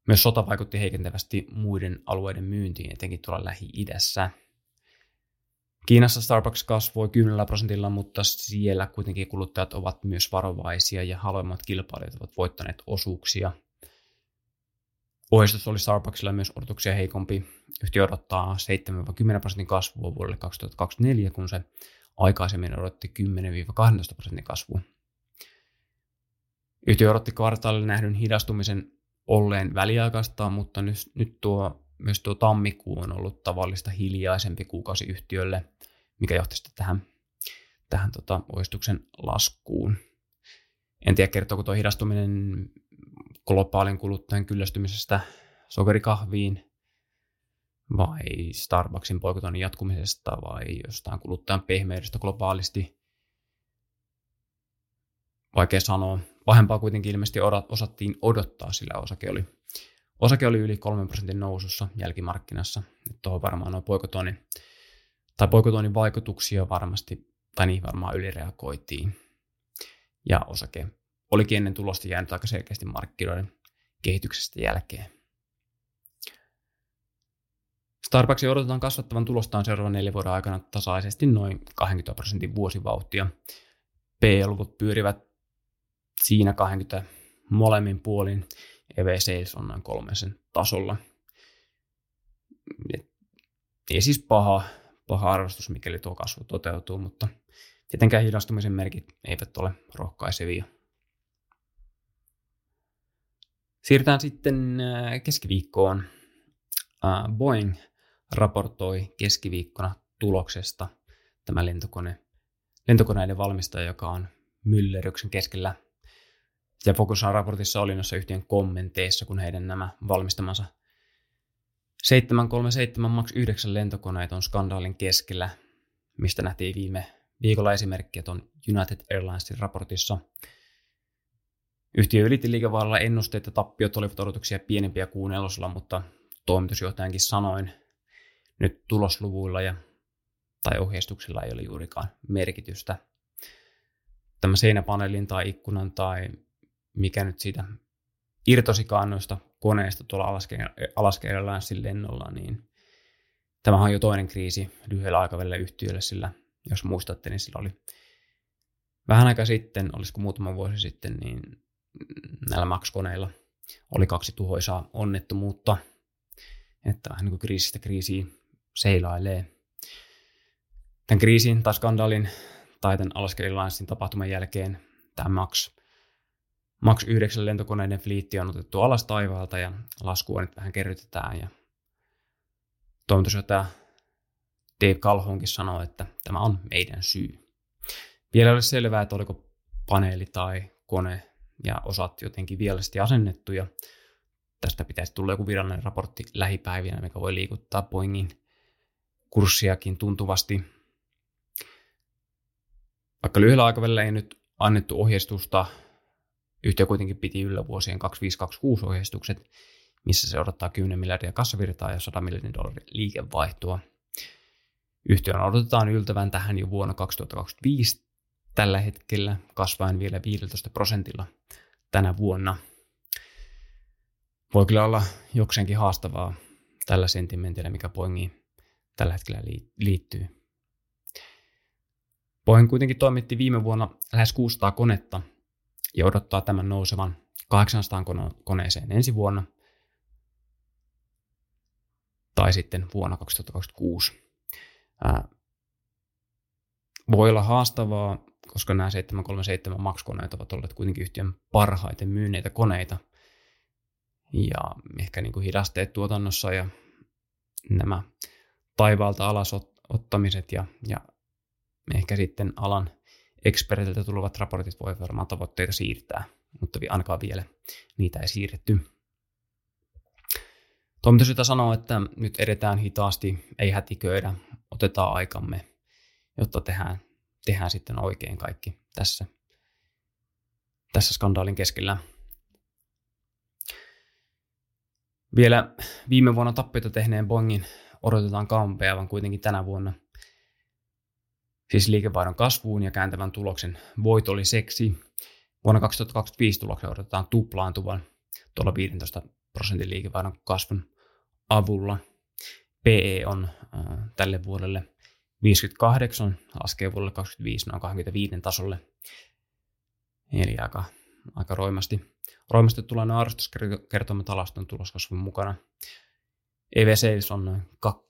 Myös sota vaikutti heikentävästi muiden alueiden myyntiin, etenkin tuolla Lähi-idässä. Kiinassa Starbucks kasvoi 10%, mutta siellä kuitenkin kuluttajat ovat myös varovaisia ja halvemmat kilpailijat ovat voittaneet osuuksia. Ohjeistus oli Starbucksilla myös odotuksia heikompi. Yhtiö odottaa 7-10% kasvua vuodelle 2024, kun se aikaisemmin odotti 10-12% kasvua. Yhtiö odotti kvartaalille nähdyn hidastumisen olleen väliaikaista, mutta nyt myös tuo tammikuu on ollut tavallista hiljaisempi kuukausi yhtiölle, mikä johti sitten tähän ohjeistuksen laskuun. En tiedä, kertooko tuo hidastuminen globaalin kuluttajan kyllästymisestä sokerikahviin vai Starbucksin boikotoinnin jatkumisesta vai jostain kuluttajan pehmeydestä globaalisti. Vaikea sanoa. Pahempaa kuitenkin ilmeisesti osattiin odottaa, sillä osake oli yli 3% nousussa jälkimarkkinassa. Nyt tuohon varmaan nuo boikotoinnin vaikutuksia varmasti, tai niihin varmaan ylireagoitiin. Ja osake olikin ennen tulosta jäänyt aika selkeästi markkinoiden kehityksestä jälkeen. Starbucksin odotetaan kasvattavan tulostaan seuraavan 4 vuoden aikana tasaisesti noin 20% vuosivauhtia. PE-luvut pyörivät siinä 20 molemmin puolin. EV-sales on noin 3 tasolla. Ei siis paha arvostus, mikäli tuo kasvu toteutuu, mutta tietenkään hidastumisen merkit eivät ole rohkaisevia. Siirrytään sitten keskiviikkoon. Boeing raportoi keskiviikkona tuloksesta, tämä lentokoneiden valmistaja, joka on myllerryksen keskellä. Ja fokushan raportissa oli noissa yhtiön kommenteissa, kun heidän nämä valmistamansa 737 MAX 9 lentokoneet on skandaalin keskellä, mistä nähtiin viime viikolla esimerkkiä tuon United Airlinesin raportissa. Yhtiö ylitti liikevaihdolla ennusteet ja tappiot olivat odotuksia pienempiä kuin nelosella, mutta toimitusjohtajankin sanoin, nyt tulosluvuilla tai ohjeistuksilla ei ole juurikaan merkitystä. Tämä seinäpaneelin tai ikkunan tai mikä nyt siitä irtosikaan noista koneista tuolla Alaska Airlinesin lennolla, niin tämähän on jo toinen kriisi lyhyellä aikavälillä yhtiölle, sillä jos muistatte, niin sillä oli vähän aika sitten, olisiko muutama vuosi sitten, niin näillä Max-koneilla oli 2 tuhoisaa onnettomuutta, että vähän niin kuin kriisistä kriisiin seilailee. Tämän kriisin tai skandaalin tai tämän Alaska Airlinesin tapahtuman jälkeen tämä Max 9 lentokoneiden fliitti on otettu alas taivaalta ja laskua nyt vähän kerrytetään. Ja toimitusjohtaja Dave Calhounkin sanoi, että tämä on meidän syy. Vielä ei ole selvää, että oliko paneeli tai kone ja osat jotenkin viallisesti asennettuja. Tästä pitäisi tulla joku virallinen raportti lähipäivinä, mikä voi liikuttaa Boeingin kurssiakin tuntuvasti. Vaikka lyhyellä aikavälillä ei nyt annettu ohjeistusta, yhtiö kuitenkin piti yllä vuosien 25-26 ohjeistukset, missä se odottaa 10 miljardia kassavirtaa ja 100 miljardin dollarin liikevaihtoa. Yhtiön odotetaan yltävän tähän jo vuonna 2025 tällä hetkellä, kasvaen vielä 15% tänä vuonna. Voi kyllä olla jokseenkin haastavaa tällä sentimentillä, mikä Boeingiin tällä hetkellä liittyy. Boeing kuitenkin toimitti viime vuonna lähes 600 konetta ja odottaa tämän nousevan 800 koneeseen ensi vuonna tai sitten vuonna 2026. Voi olla haastavaa, koska nämä 737 MAX-koneet ovat olleet kuitenkin yhtiön parhaiten myyneitä koneita ja ehkä niin kuin hidasteet tuotannossa ja nämä taivaalta alas ottamiset ja ehkä sitten alan ekspertiltä tulevat raportit voi varmaan tavoitteita siirtää, mutta ainakaan vielä niitä ei siirretty. Toimitusjohtaja sanoo, että nyt edetään hitaasti, ei hätiköidä, otetaan aikamme, jotta tehdään sitten oikein kaikki tässä skandaalin keskellä. Vielä viime vuonna tappioita tehneen Boeingin odotetaan kampeavan kuitenkin tänä vuonna. Siis liikevaihdon kasvuun ja kääntävän tuloksen voitolliseksi. Vuonna 2025 tuloksen odotetaan tuplaantuvan tuolla 15% liikevaihdon kasvun avulla. PE on tälle vuodelle 58, laskee vuodelle 25 noin 25 tasolle. Eli aika roimasti. Roimasti tulee noin arvostuskertomat alaston tuloskasvun mukana. EV-sales on noin 2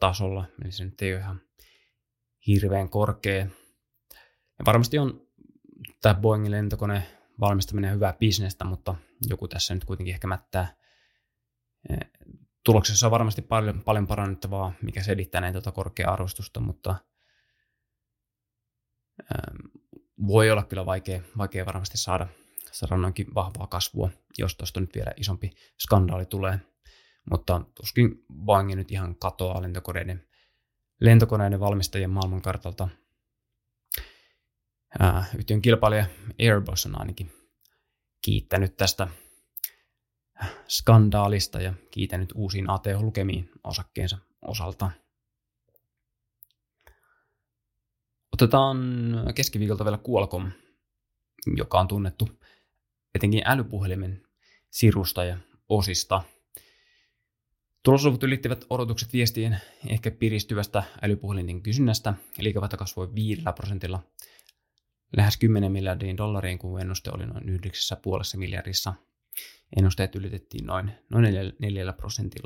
tasolla, eli se nyt ei ole ihan hirveän korkea. Ja varmasti on tämä Boeingin lentokone valmistaminen hyvää bisnestä, mutta joku tässä nyt kuitenkin ehkä mättää. Tuloksessa on varmasti paljon parannettavaa, mikä selittäneen tuota korkeaa arvostusta, mutta voi olla kyllä vaikea varmasti saada noinkin vahvaa kasvua, jos tuosta nyt vielä isompi skandaali tulee. Mutta tuskin Boeing nyt ihan katoaa lentokoneiden valmistajien maailmankartalta. Yhtiön kilpailija Airbus on ainakin kiittänyt tästä skandaalista ja kiitänyt uusiin ATH-lukemiin osakkeensa osalta. Otetaan keskiviikolta vielä Qualcomm, joka on tunnettu etenkin älypuhelimen sirusta ja osista. Tulosluvut ylittivät odotukset viestien ehkä piristyvästä älypuhelinten kysynnästä. Liikevaihto kasvoi 5% lähes 10 miljardiin dollariin, kun ennuste oli noin 9,5 miljardissa. Ennusteet ylitettiin noin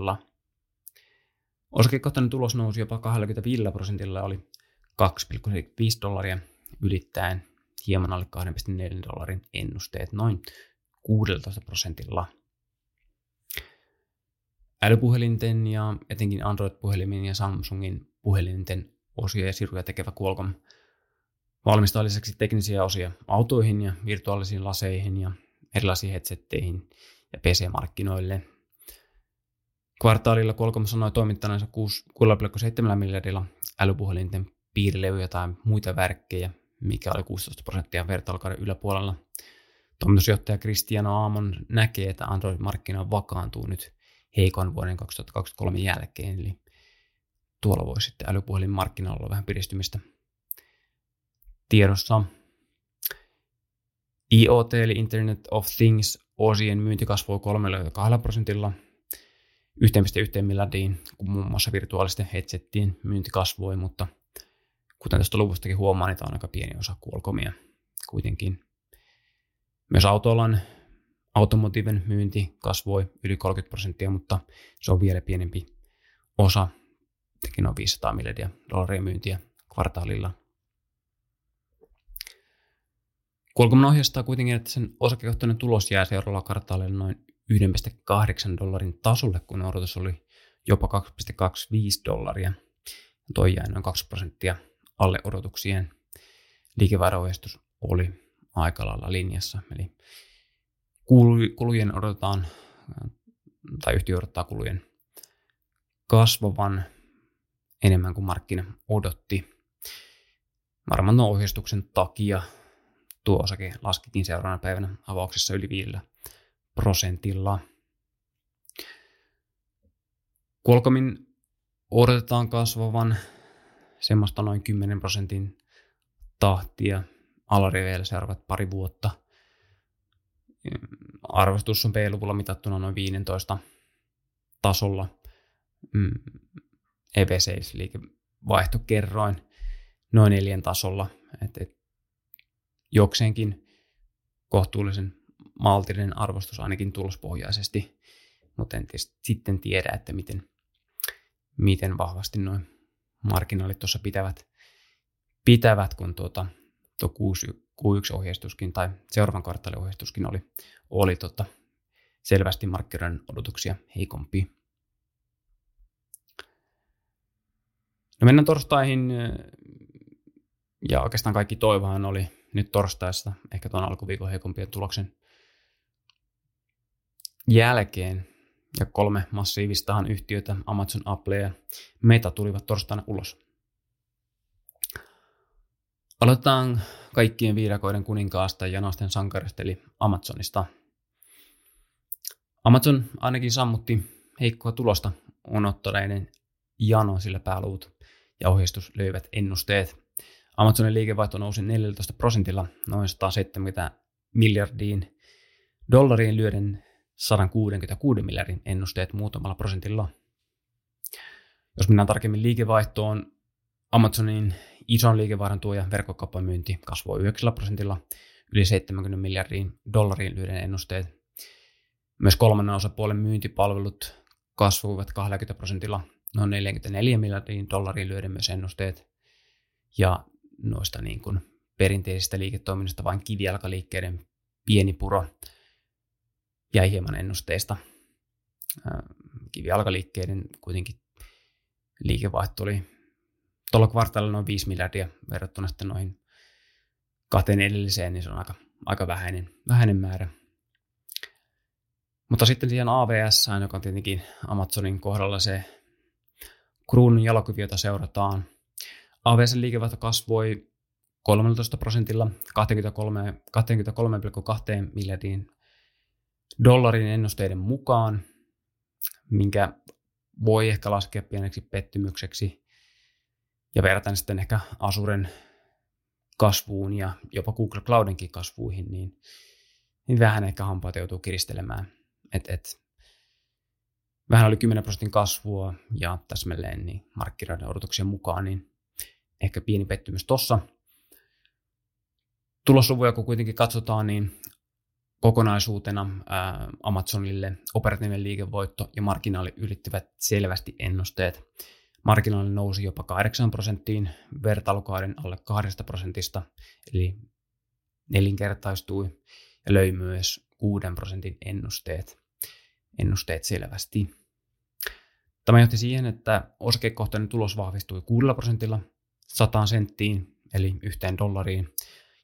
4%. Osakekohtainen tulos nousi jopa 25% oli $2.5 ylittäen hieman alle $2.4 ennusteet noin 16%. Älypuhelinten ja etenkin Android-puhelimien ja Samsungin puhelinten osia ja siruja tekevä Qualcomm valmistaa lisäksi teknisiä osia autoihin ja virtuaalisiin laseihin ja erilaisiin headsetteihin ja PC-markkinoille. Kvartaalilla Qualcomm sanoi toimittaneensa 6,7 miljardilla älypuhelinten piirilevyjä tai muita värkkejä, mikä oli 16% vertailukauden yläpuolella. Toimitusjohtaja Cristiano Amon näkee, että Android-markkina vakaantuu nyt heikon vuoden 2023 jälkeen, eli tuolla voi sitten älypuhelinmarkkinoilla olla vähän piristymistä tiedossa. IoT eli Internet of Things osien myynti kasvoi 32%, 1,1 miljardiin, kun muun muassa virtuaalisten headsettien myynti kasvoi, mutta kuten tästä luvustakin huomaa, niin tämä on aika pieni osa Qualcommia. kuitenkin. Myös autoalan automotiivin myynti kasvoi yli 30%, mutta se on vielä pienempi osa. Tekin on $500 miljardia myyntiä kvartaalilla. Qualcomm ohjeistaa kuitenkin, että sen osakekohtainen tulos jää seuraavalla kvartaalilla noin $1.8 tasolle, kun odotus oli jopa $2.25. Toi jäi noin 2% alle odotuksien. Liikevaihdonohjeistus oli aika lailla linjassa, eli yhtiö odottaa kulujen kasvavan enemmän kuin markkina odotti. Varmaan tuon ohjeistuksen takia tuo osake laskikin seuraavana päivänä avauksessa yli 5%. Qualcommin odotetaan kasvavan semmoista noin 10% tahtia alariveillä seuraavat pari vuotta. Arvostus on P-luvulla mitattuna noin 15 tasolla. EV/liikevaihtokerroin noin 4 tasolla. Et jokseenkin kohtuullisen maltillinen arvostus ainakin tulospohjaisesti, mutta en sitten tiedä, että miten vahvasti noin marginaalit tuossa pitävät kun tuo Q1-ohjeistuskin tai seuraavan kvartaalin ohjeistuskin oli selvästi markkinoiden odotuksia heikompi. No mennään torstaihin, ja oikeastaan kaikki toivohan oli nyt torstaista, ehkä tuon alkuviikon heikompien tuloksen jälkeen. Ja 3 massiivistahan yhtiötä, Amazon, Apple ja Meta, tulivat torstaina ulos. Aloitetaan kaikkien viidakoiden kuninkaasta ja naisten sankarista, eli Amazonista. Amazon ainakin sammutti heikkoa tulosta unohtaneiden jano, sillä pääluvut ja ohjeistus löivät ennusteet. Amazonin liikevaihto nousi 14%, noin $170 miljardiin lyöden $166 miljardin ennusteet muutamalla prosentilla. Jos mennään tarkemmin liikevaihtoon, Amazonin ison liikevaihdon tuoja verkkokauppamyynti kasvoi 9%, yli $70 miljardiin lyöden ennusteet. Myös kolmannen osapuolen myyntipalvelut kasvoivat 20%, noin $44 miljardiin lyöden myös ennusteet. Ja noista niin kuin perinteisistä liiketoiminnasta vain kivijalkaliikkeiden pieni puro jäi hieman ennusteista. Kivijalkaliikkeiden kuitenkin liikevaihto oli tuolla kvartaalilla noin $5 miljardia verrattuna sitten noihin 2 edelliseen, niin se on aika vähäinen määrä. Mutta sitten siihen AVS, joka on tietenkin Amazonin kohdalla se kruunun jalokivi, jota seurataan. AVS:n liikevaihto kasvoi 13%, $23.2 miljardiin ennusteiden mukaan, minkä voi ehkä laskea pieneksi pettymykseksi ja verrataan sitten ehkä Azuren kasvuun ja jopa Google Cloudenkin kasvuihin, niin vähän ehkä hampaat joutuu kiristelemään. Vähän oli 10% kasvua ja täsmälleen niin markkinoiden odotuksien mukaan, niin ehkä pieni pettymys tuossa. Tulosluvuja kun kuitenkin katsotaan, niin kokonaisuutena Amazonille operatiivinen liikevoitto ja marginaali ylittivät selvästi ennusteet. Marginaali nousi jopa 8% vertailukauden alle 2%, eli nelinkertaistui ja löi myös 6% ennusteet selvästi. Tämä johti siihen, että osakekohtainen tulos vahvistui 6%, $100, eli $1,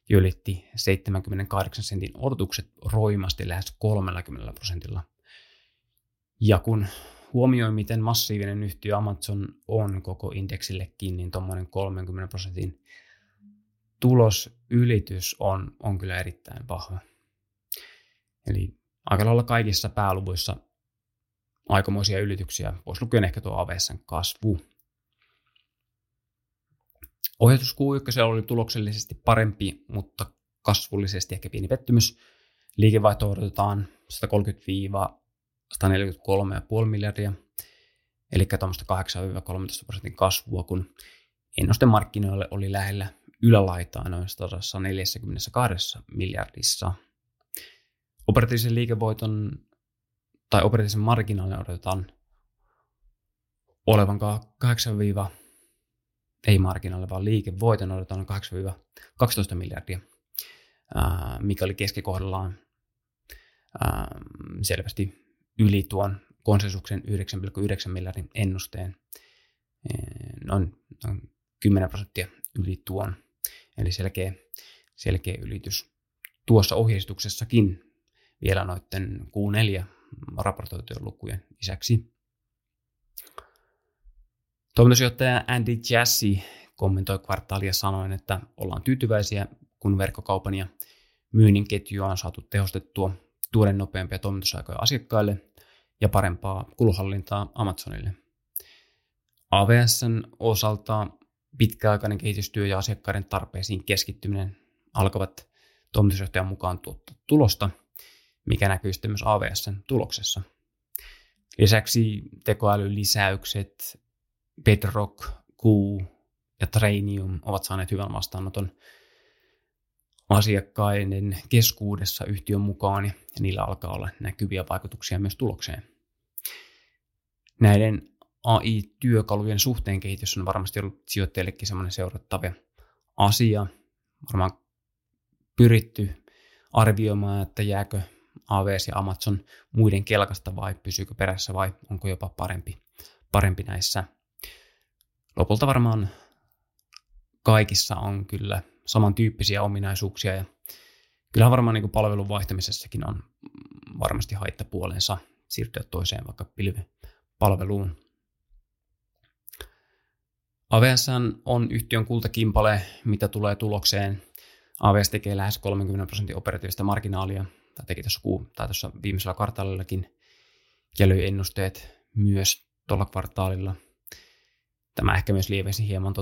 ja ylitti 78 sentin odotukset roimasti lähes 30%. Ja kun huomioi, miten massiivinen yhtiö Amazon on koko indeksillekin, niin tuommoinen 30% tulosylitys on kyllä erittäin vahva. Eli aika lailla kaikissa pääluvuissa aikamoisia ylityksiä, pois lukien ehkä tuo AVS:n kasvu. Ohjeistus Q1 oli tuloksellisesti parempi, mutta kasvullisesti ehkä pieni pettymys. Liikevaihto odotetaan $130–143,5 miljardia, eli tuommoista 8–13% kasvua, kun ennuste markkinoille oli lähellä ylälaitaa noin 142 miljardissa. Operatiivisen liikevoiton tai operatiivisen marginaalin odotetaan olevan liikevoiton odotetaan 8-12 miljardia, mikä oli keskikohdallaan selvästi yli tuon konsensuksen 9,9 miljardin ennusteen, noin 10% yli tuon, eli selkeä ylitys. Tuossa ohjeistuksessakin vielä noiden Q4 raportoitujen lukujen lisäksi. Toimitusjohtaja Andy Jassy kommentoi kvartaalia sanoen, että ollaan tyytyväisiä, kun verkkokaupan ja myynnin ketjua on saatu tehostettua, tuoden nopeampia toimitusaikoja asiakkaille ja parempaa kuluhallintaa Amazonille. AWS:n osalta pitkäaikainen kehitystyö ja asiakkaiden tarpeisiin keskittyminen alkavat toimitusjohtajan mukaan tuottaa tulosta, mikä näkyy sitten myös AWS:n tuloksessa. Lisäksi tekoälylisäykset Bedrock, Q ja Trainium ovat saaneet hyvän vastaanoton asiakkaiden keskuudessa yhtiön mukaan, ja niillä alkaa olla näkyviä vaikutuksia myös tulokseen. Näiden AI-työkalujen suhteen kehitys on varmasti ollut sijoittajillekin semmoinen seurattava asia. Varmaan pyritty arvioimaan, että jääkö AWS ja Amazon muiden kelkasta vai pysyykö perässä vai onko jopa parempi näissä. Lopulta varmaan kaikissa on kyllä samantyyppisiä ominaisuuksia ja kyllähän varmaan niin kuin palvelun vaihtamisessakin on varmasti haittapuolensa siirtyä toiseen vaikka pilvipalveluun. AWS on yhtiön kultakimpale, mitä tulee tulokseen. AWS tekee lähes 30% operatiivista marginaalia, tai teki tuossa viimeisellä kvartaalillakin, ja löi ennusteet myös tuolla kvartaalilla. Tämä ehkä myös lievensi hieman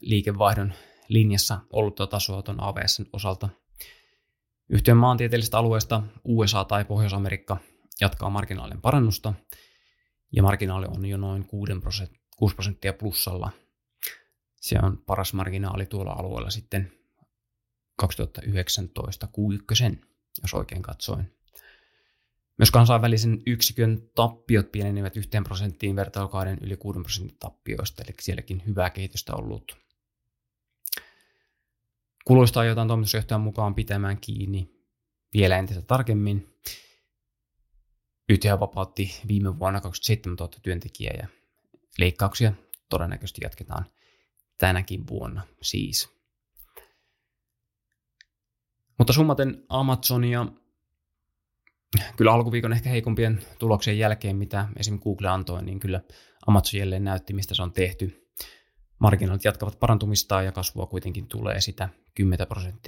liikevaihdon linjassa ollutta tasoa tuon AWS:n osalta. Yhtiön maantieteellisestä alueesta USA tai Pohjois-Amerikka jatkaa marginaalien parannusta, ja marginaali on jo noin 6% plussalla. Se on paras marginaali tuolla alueella sitten 2019 Q1, jos oikein katsoin. Myös kansainvälisen yksikön tappiot pienenivät 1% vertailukauden yli 6% tappioista, eli sielläkin hyvää kehitystä on ollut. Kuluista aiotaan toimitusjohtajan mukaan pitämään kiinni vielä entistä tarkemmin. Yhtiö vapautti viime vuonna 27 000 työntekijää ja leikkauksia todennäköisesti jatketaan tänäkin vuonna siis. Mutta summaten Amazonia kyllä alkuviikon ehkä heikompien tuloksien jälkeen, mitä esimerkiksi Google antoi, niin kyllä Amazon jälleen näytti, mistä se on tehty. Markkinoit jatkavat parantumistaan ja kasvua kuitenkin tulee sitä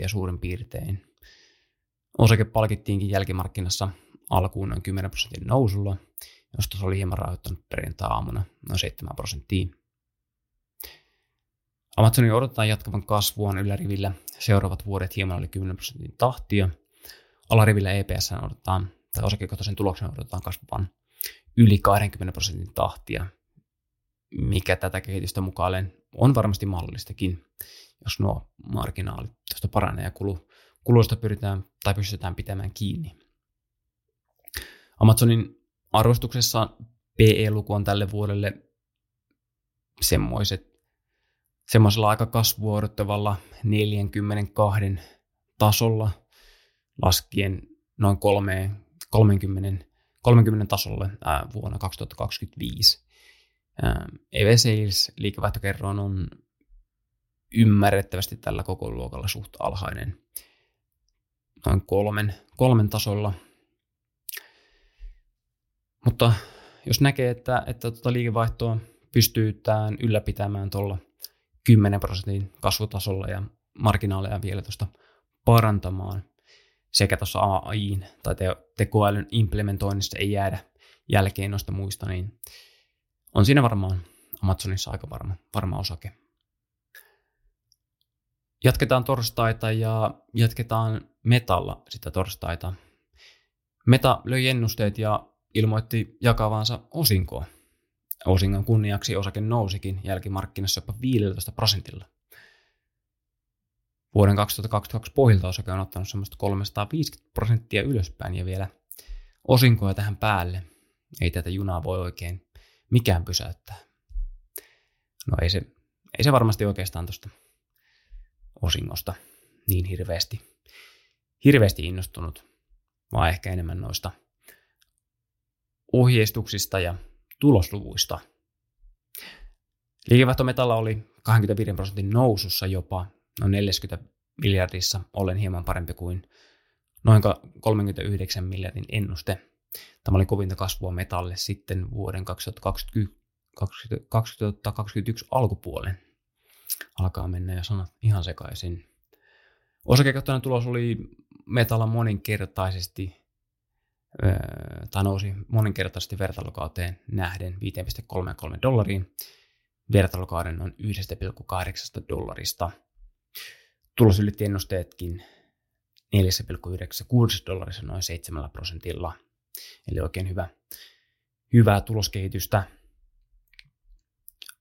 10% suurin piirtein. Osake palkittiinkin jälkimarkkinassa alkuun noin 10% nousulla, josta se oli hieman rajoittanut perjantai-aamuna noin 7%. Amazonin odotetaan jatkavan kasvuaan ylärivillä seuraavat vuodet hieman yli 10% tahtia. Alarivillä EPS:n odotetaan, tai osakekohtaisen tuloksen odotetaan kasvavan yli 20% tahtia, mikä tätä kehitystä mukaan on varmasti mallistakin, jos nuo marginaalit tuosta paranee ja kuluista pystytään pitämään kiinni. Amazonin arvostuksessa PE-luku on tälle vuodelle semmoisella aika kasvua odottavalla 42 tasolla, laskien noin 30 tasolle vuonna 2025. EV/Sales liikevaihtokerroin on ymmärrettävästi tällä koko luokalla suht alhainen, noin kolmen tasolla. Mutta jos näkee, että liikevaihtoa pystytään ylläpitämään tuolla 10% kasvutasolla ja marginaaleja vielä tuosta parantamaan, sekä tuossa AI:n tai tekoälyn implementoinnissa ei jäädä jälkeen noista muista, niin on siinä varmaan Amazonissa aika varma osake. Jatketaan torstaita ja jatketaan Metalla sitä torstaita. Meta löi ennusteet ja ilmoitti jakavansa osinkoa. Osingon kunniaksi osake nousikin jälkimarkkinassa jopa 15%. Vuoden 2022 pohjilta osake on ottanut semmoista 350% ylöspäin ja vielä osinkoja tähän päälle. Ei tätä junaa voi oikein mikään pysäyttää. No ei se varmasti oikeastaan tuosta osingosta niin hirveästi innostunut, vaan ehkä enemmän noista ohjeistuksista ja tulosluvuista. Liikevaihto Metalla oli 25% nousussa jopa noin 40 miljardissa, ollen hieman parempi kuin noin 39 miljardin ennuste. Tämä oli kovinta kasvua Metalle sitten vuoden 2021 alkupuolen. Alkaa mennä ja sanat ihan sekaisin. Osakekohtainen tulos oli Metalla nousi moninkertaisesti vertailukauteen nähden $5.33, vertailukauden noin $1.8. Tulos ylitti ennusteetkin $4.96 noin 7%, eli oikein hyvää tuloskehitystä.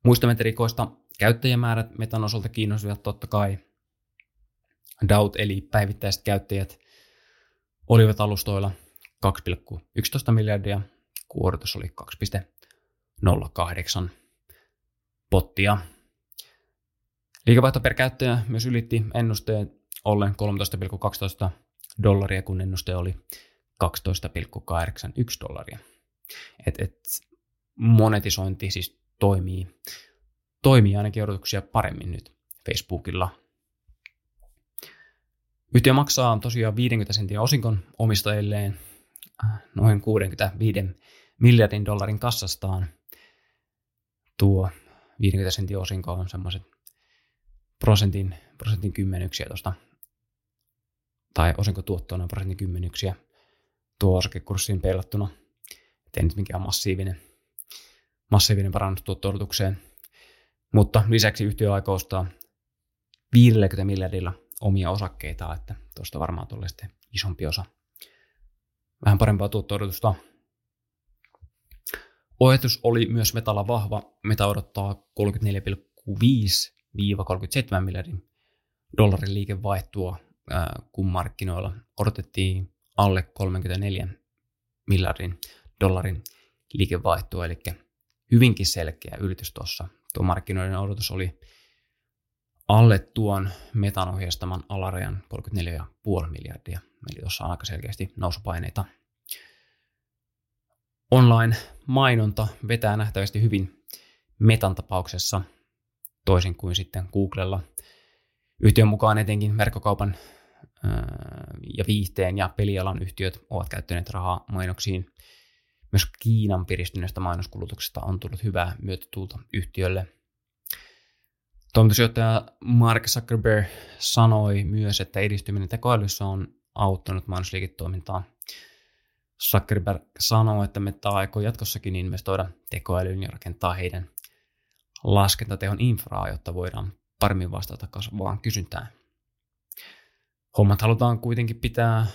Muistometriikoista käyttäjämäärät Metan osalta kiinnostivat totta kai. DAUT eli päivittäiset käyttäjät olivat alustoilla 2,11 miljardia, kuoritus oli 2,08 pottia. Liikevaihto per käyttäjä myös ylitti ennusteen ollen $13.12, kun ennuste oli $12.81. Monetisointi siis toimii ainakin odotuksia paremmin nyt Facebookilla. Yhtiö maksaa tosiaan 50 sentin osinkon omistajilleen noin 65 miljardin dollarin kassastaan. Tuo 50 sentin osinko on semmoiset prosentin kymmenyksiä tuosta, tai osinkotuottoina prosentin kymmenyksiä tuo osakekurssiin peilattuna. Ei nyt mikään massiivinen parannus tuotto-odotukseen, mutta lisäksi yhtiö aikoo ostaa 50 miljardilla omia osakkeita, että tuosta varmaan tulee sitten isompi osa. Vähän parempaa tuotto-odotusta. Ohjetus oli myös Metalla vahva. Meta odottaa $34.5–37 miljardin dollarin liikevaihtoa, kun markkinoilla odotettiin alle 34 miljardin dollarin liikevaihtoa, eli hyvinkin selkeä ylitys tuossa. Tuo markkinoiden odotus oli alle tuon Metan ohjeistaman alarajan 34,5 miljardia, eli tuossa on aika selkeästi nousupaineita. Online-mainonta vetää nähtävästi hyvin Metan tapauksessa, toisin kuin sitten Googlella. Yhtiön mukaan etenkin verkkokaupan ja viihteen ja pelialan yhtiöt ovat käyttäneet rahaa mainoksiin. Myös Kiinan piristyneestä mainoskulutuksesta on tullut hyvää myötätuulta yhtiölle. Toimitusjohtaja Mark Zuckerberg sanoi myös, että edistyminen tekoälyssä on auttanut mainosliiketoimintaa. Zuckerberg sanoi, että Meta aikoo jatkossakin investoida tekoälyyn ja rakentaa heidän laskentatehon infraa, jotta voidaan paremmin vastata kasvavaan kysyntään. Hommat halutaan kuitenkin pitää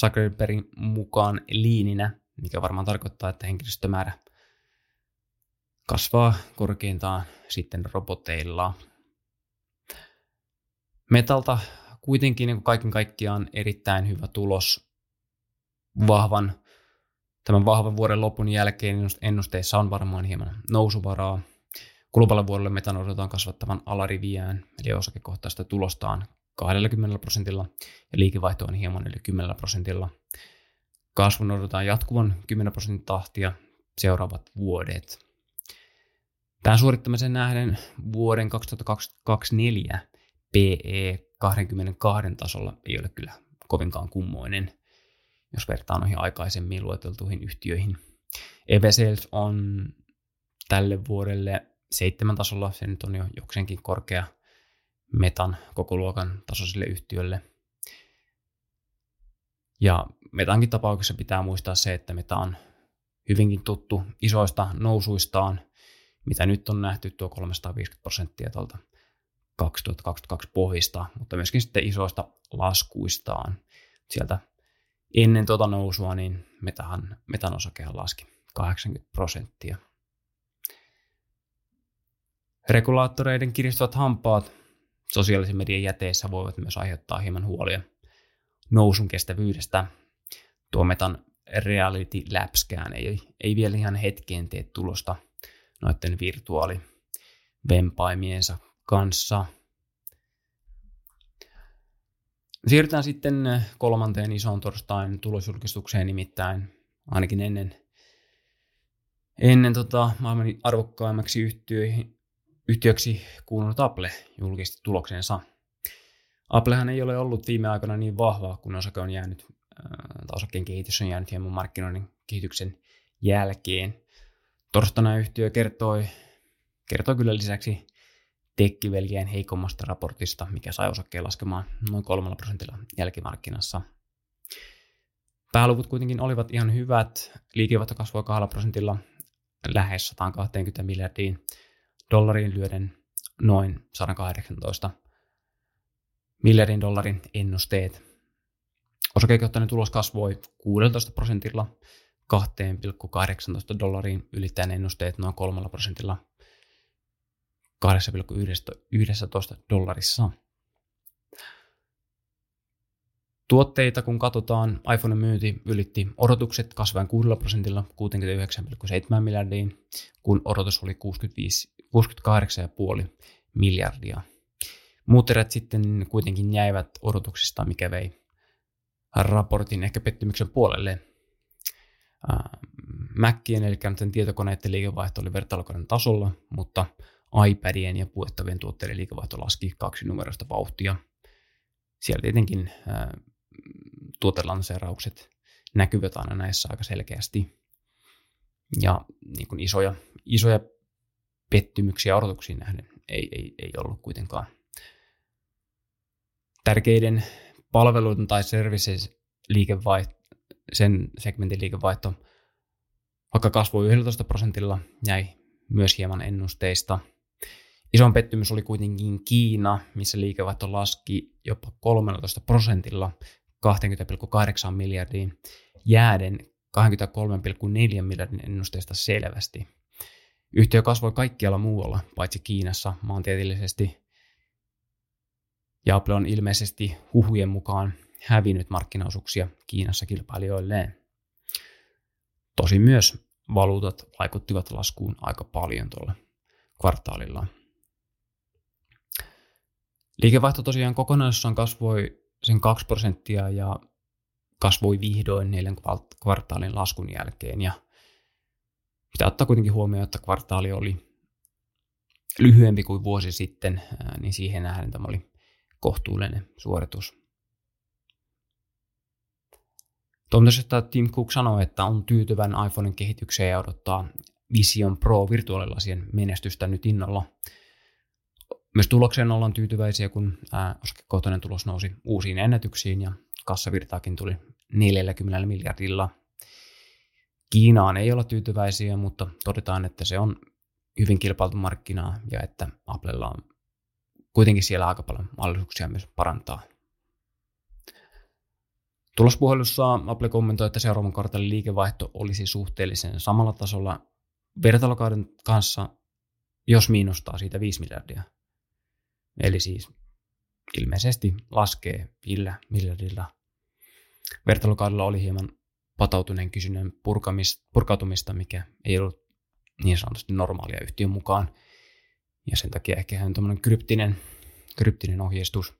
Zuckerbergin mukaan liininä, mikä varmaan tarkoittaa, että henkilöstömäärä kasvaa korkeintaan sitten roboteilla. Metalta kuitenkin niin kuin kaiken kaikkiaan erittäin hyvä tulos. Tämän vahvan vuoden lopun jälkeen ennusteissa on varmaan hieman nousuvaraa. Kuluvalle vuodelle Metan odotetaan kasvattavan alariviään, eli osakekohtaista tulostaan 20% ja liikevaihto on hieman yli 10%. Kasvun odotetaan jatkuvan 10% tahtia seuraavat vuodet. Tämän suorittamiseen nähden vuoden 2024 PE 22 tasolla ei ole kyllä kovinkaan kummoinen, jos vertaa noihin aikaisemmin lueteltuihin yhtiöihin. EV-sales on tälle vuodelle 7 tasolla, se nyt on jo jokseenkin korkea Metan kokoluokan tasoiselle yhtiölle. Ja Metankin tapauksessa pitää muistaa se, että Meta on hyvinkin tuttu isoista nousuistaan, mitä nyt on nähty tuo 350% tuolta 2022 pohjista, mutta myöskin sitten isoista laskuistaan. Sieltä ennen tuota nousua niin Metan osakehan laski 80%. Regulaattoreiden kiristyvät hampaat sosiaalisen median jäteissä voivat myös aiheuttaa hieman huolia nousun kestävyydestä. Tuo Metan Reality Labskään ei vielä ihan hetkeen tee tulosta noiden virtuaalivempaimiensa kanssa. Siirrytään sitten kolmanteen isoon torstain tulosjulkistukseen, nimittäin ainakin ennen maailman arvokkaimmaksi yhtiöksi kuulunut Apple julkisti tuloksensa. Applehan ei ole ollut viime aikoina niin vahvaa, kun osakkeen kehitys on jäänyt hieman markkinoiden kehityksen jälkeen. Torstaina yhtiö kertoi kyllä lisäksi tekkiveljen heikommasta raportista, mikä sai osakkeen laskemaan noin 3% jälkimarkkinassa. Pääluvut kuitenkin olivat ihan hyvät. Liikevaihto kasvoi 2%, lähes 120 miljardiin dollariin lyöden noin 118 miljardin dollarin ennusteet. Osakekohtainen tulos kasvoi 16%, 2,18 dollariin ylittäen ennusteet noin 3%, 8,11 dollarissa. Tuotteita kun katsotaan, iPhoneen myynti ylitti odotukset kasvaen 6%, 69,7 miljardiin, kun odotus oli 68,5 miljardia. Muut erät sitten kuitenkin jäivät odotuksista, mikä vei raportin ehkä pettymyksen puolelle. Macien eli tietokoneiden liikevaihto oli vertailukauden tasolla, mutta iPadien ja puettavien tuotteiden liikevaihto laski 2-numeroista vauhtia. Siellä tietenkin tuotelanseeraukset näkyvät aina näissä aika selkeästi. Ja niin kuin isoja pettymyksiä odotuksiin nähden ei ollut kuitenkaan. Tärkeiden palveluiden tai services sen segmentin liikevaihto, vaikka kasvoi 11%, jäi myös hieman ennusteista. Isoin pettymys oli kuitenkin Kiina, missä liikevaihto laski jopa 13%, 20,8 miljardiin, jääden 23,4 miljardin ennusteesta selvästi. Yhtiö kasvoi kaikkialla muualla, paitsi Kiinassa maantieteellisesti, ja Apple on ilmeisesti huhujen mukaan hävinnyt markkinaosuuksia Kiinassa kilpailijoilleen. Tosin myös valuutat vaikuttivat laskuun aika paljon tuolla kvartaalilla. Liikevaihto tosiaan kokonaisuudessaan kasvoi sen 2% ja kasvoi vihdoin 4 kvartaalin laskun jälkeen. Ja pitää ottaa kuitenkin huomioon, että kvartaali oli lyhyempi kuin vuosi sitten, niin siihen nähden tämä oli kohtuullinen suoritus. Toimitusjohtaja Tim Cook sanoi, että on tyytyväinen iPhonen kehitykseen ja odottaa Vision Pro virtuaalilasien menestystä nyt innolla. Myös tulokseen ollaan tyytyväisiä, kun osakekohtainen tulos nousi uusiin ennätyksiin ja kassavirtaakin tuli 40 miljardilla. Kiinaan ei olla tyytyväisiä, mutta todetaan, että se on hyvin kilpailtu markkinaa ja että Applella on kuitenkin siellä aika paljon mahdollisuuksia myös parantaa. Tulospuhelussa Apple kommentoi, että seuraavan kvartaalin liikevaihto olisi suhteellisen samalla tasolla vertailukauden kanssa, jos miinustaa siitä 5 miljardia. Eli siis ilmeisesti laskee 5 miljardilla. Vertailukaudella oli hieman patautuneen kysynnän purkautumista, mikä ei ollut niin sanotusti normaalia yhtiön mukaan. Ja sen takia ehkä on tämmöinen kryptinen ohjeistus.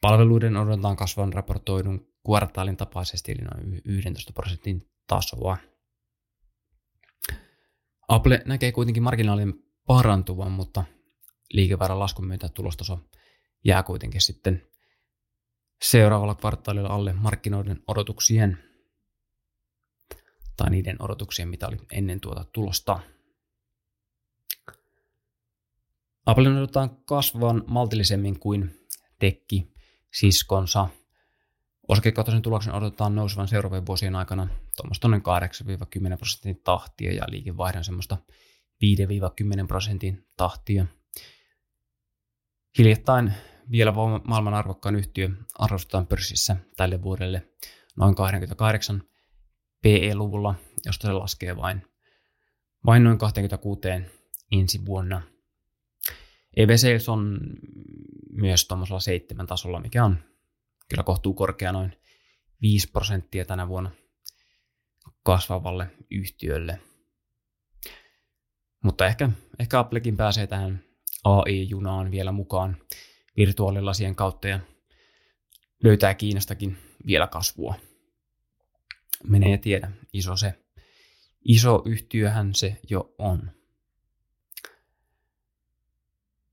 Palveluiden odotetaan kasvavan raportoidun kvartaalin tapaisesti, eli noin 11% tasoa. Apple näkee kuitenkin marginaalien parantuvan, mutta liikevaihdon laskun myötä tulostaso jää kuitenkin sitten seuraavalla kvartaalilla alle markkinoiden odotuksien tai niiden odotuksien, mitä oli ennen tuota tulosta. Applen odotetaan kasvavan maltillisemmin kuin tekki-siskonsa. Osakekohtaisen tuloksen odotetaan nousevan seuraavien vuosien aikana tuommoista noin 8-10% tahtia ja liikevaihdon semmoista 5-10% tahtia. Hiljattain vielä maailman arvokkaan yhtiö arvostetaan pörssissä tälle vuodelle noin 28 PE-luvulla, josta se laskee vain noin 26 ensi vuonna. EV-sales on myös tuommoisella 7 tasolla, mikä on kyllä kohtuu korkea, noin 5% tänä vuonna kasvavalle yhtiölle. Mutta ehkä Applekin pääsee tähän AI-junaan vielä mukaan virtuaalilasien kautta ja löytää Kiinastakin vielä kasvua. Menee ja tiedä, iso yhtiöhän se jo on.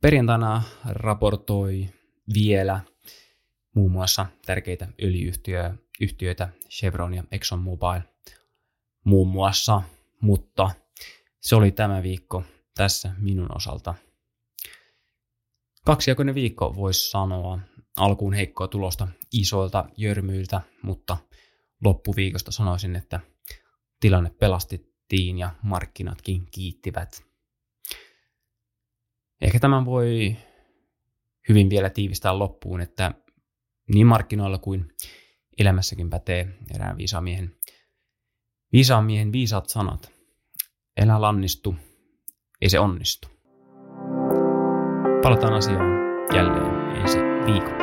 Perjantaina raportoi vielä muun muassa tärkeitä öljyyhtiöitä, Chevron ja Exxon Mobil muun muassa, mutta se oli tämä viikko tässä minun osalta. Kaksijakoinen viikko voisi sanoa. Alkuun heikkoa tulosta isoilta jörmyiltä, mutta loppuviikosta sanoisin, että tilanne pelastettiin ja markkinatkin kiittivät. Ehkä tämän voi hyvin vielä tiivistää loppuun, että niin markkinoilla kuin elämässäkin pätee erään viisaan miehen viisaat sanat. Elä lannistu, ei se onnistu. Palataan asiaan jälleen ensi viikolla.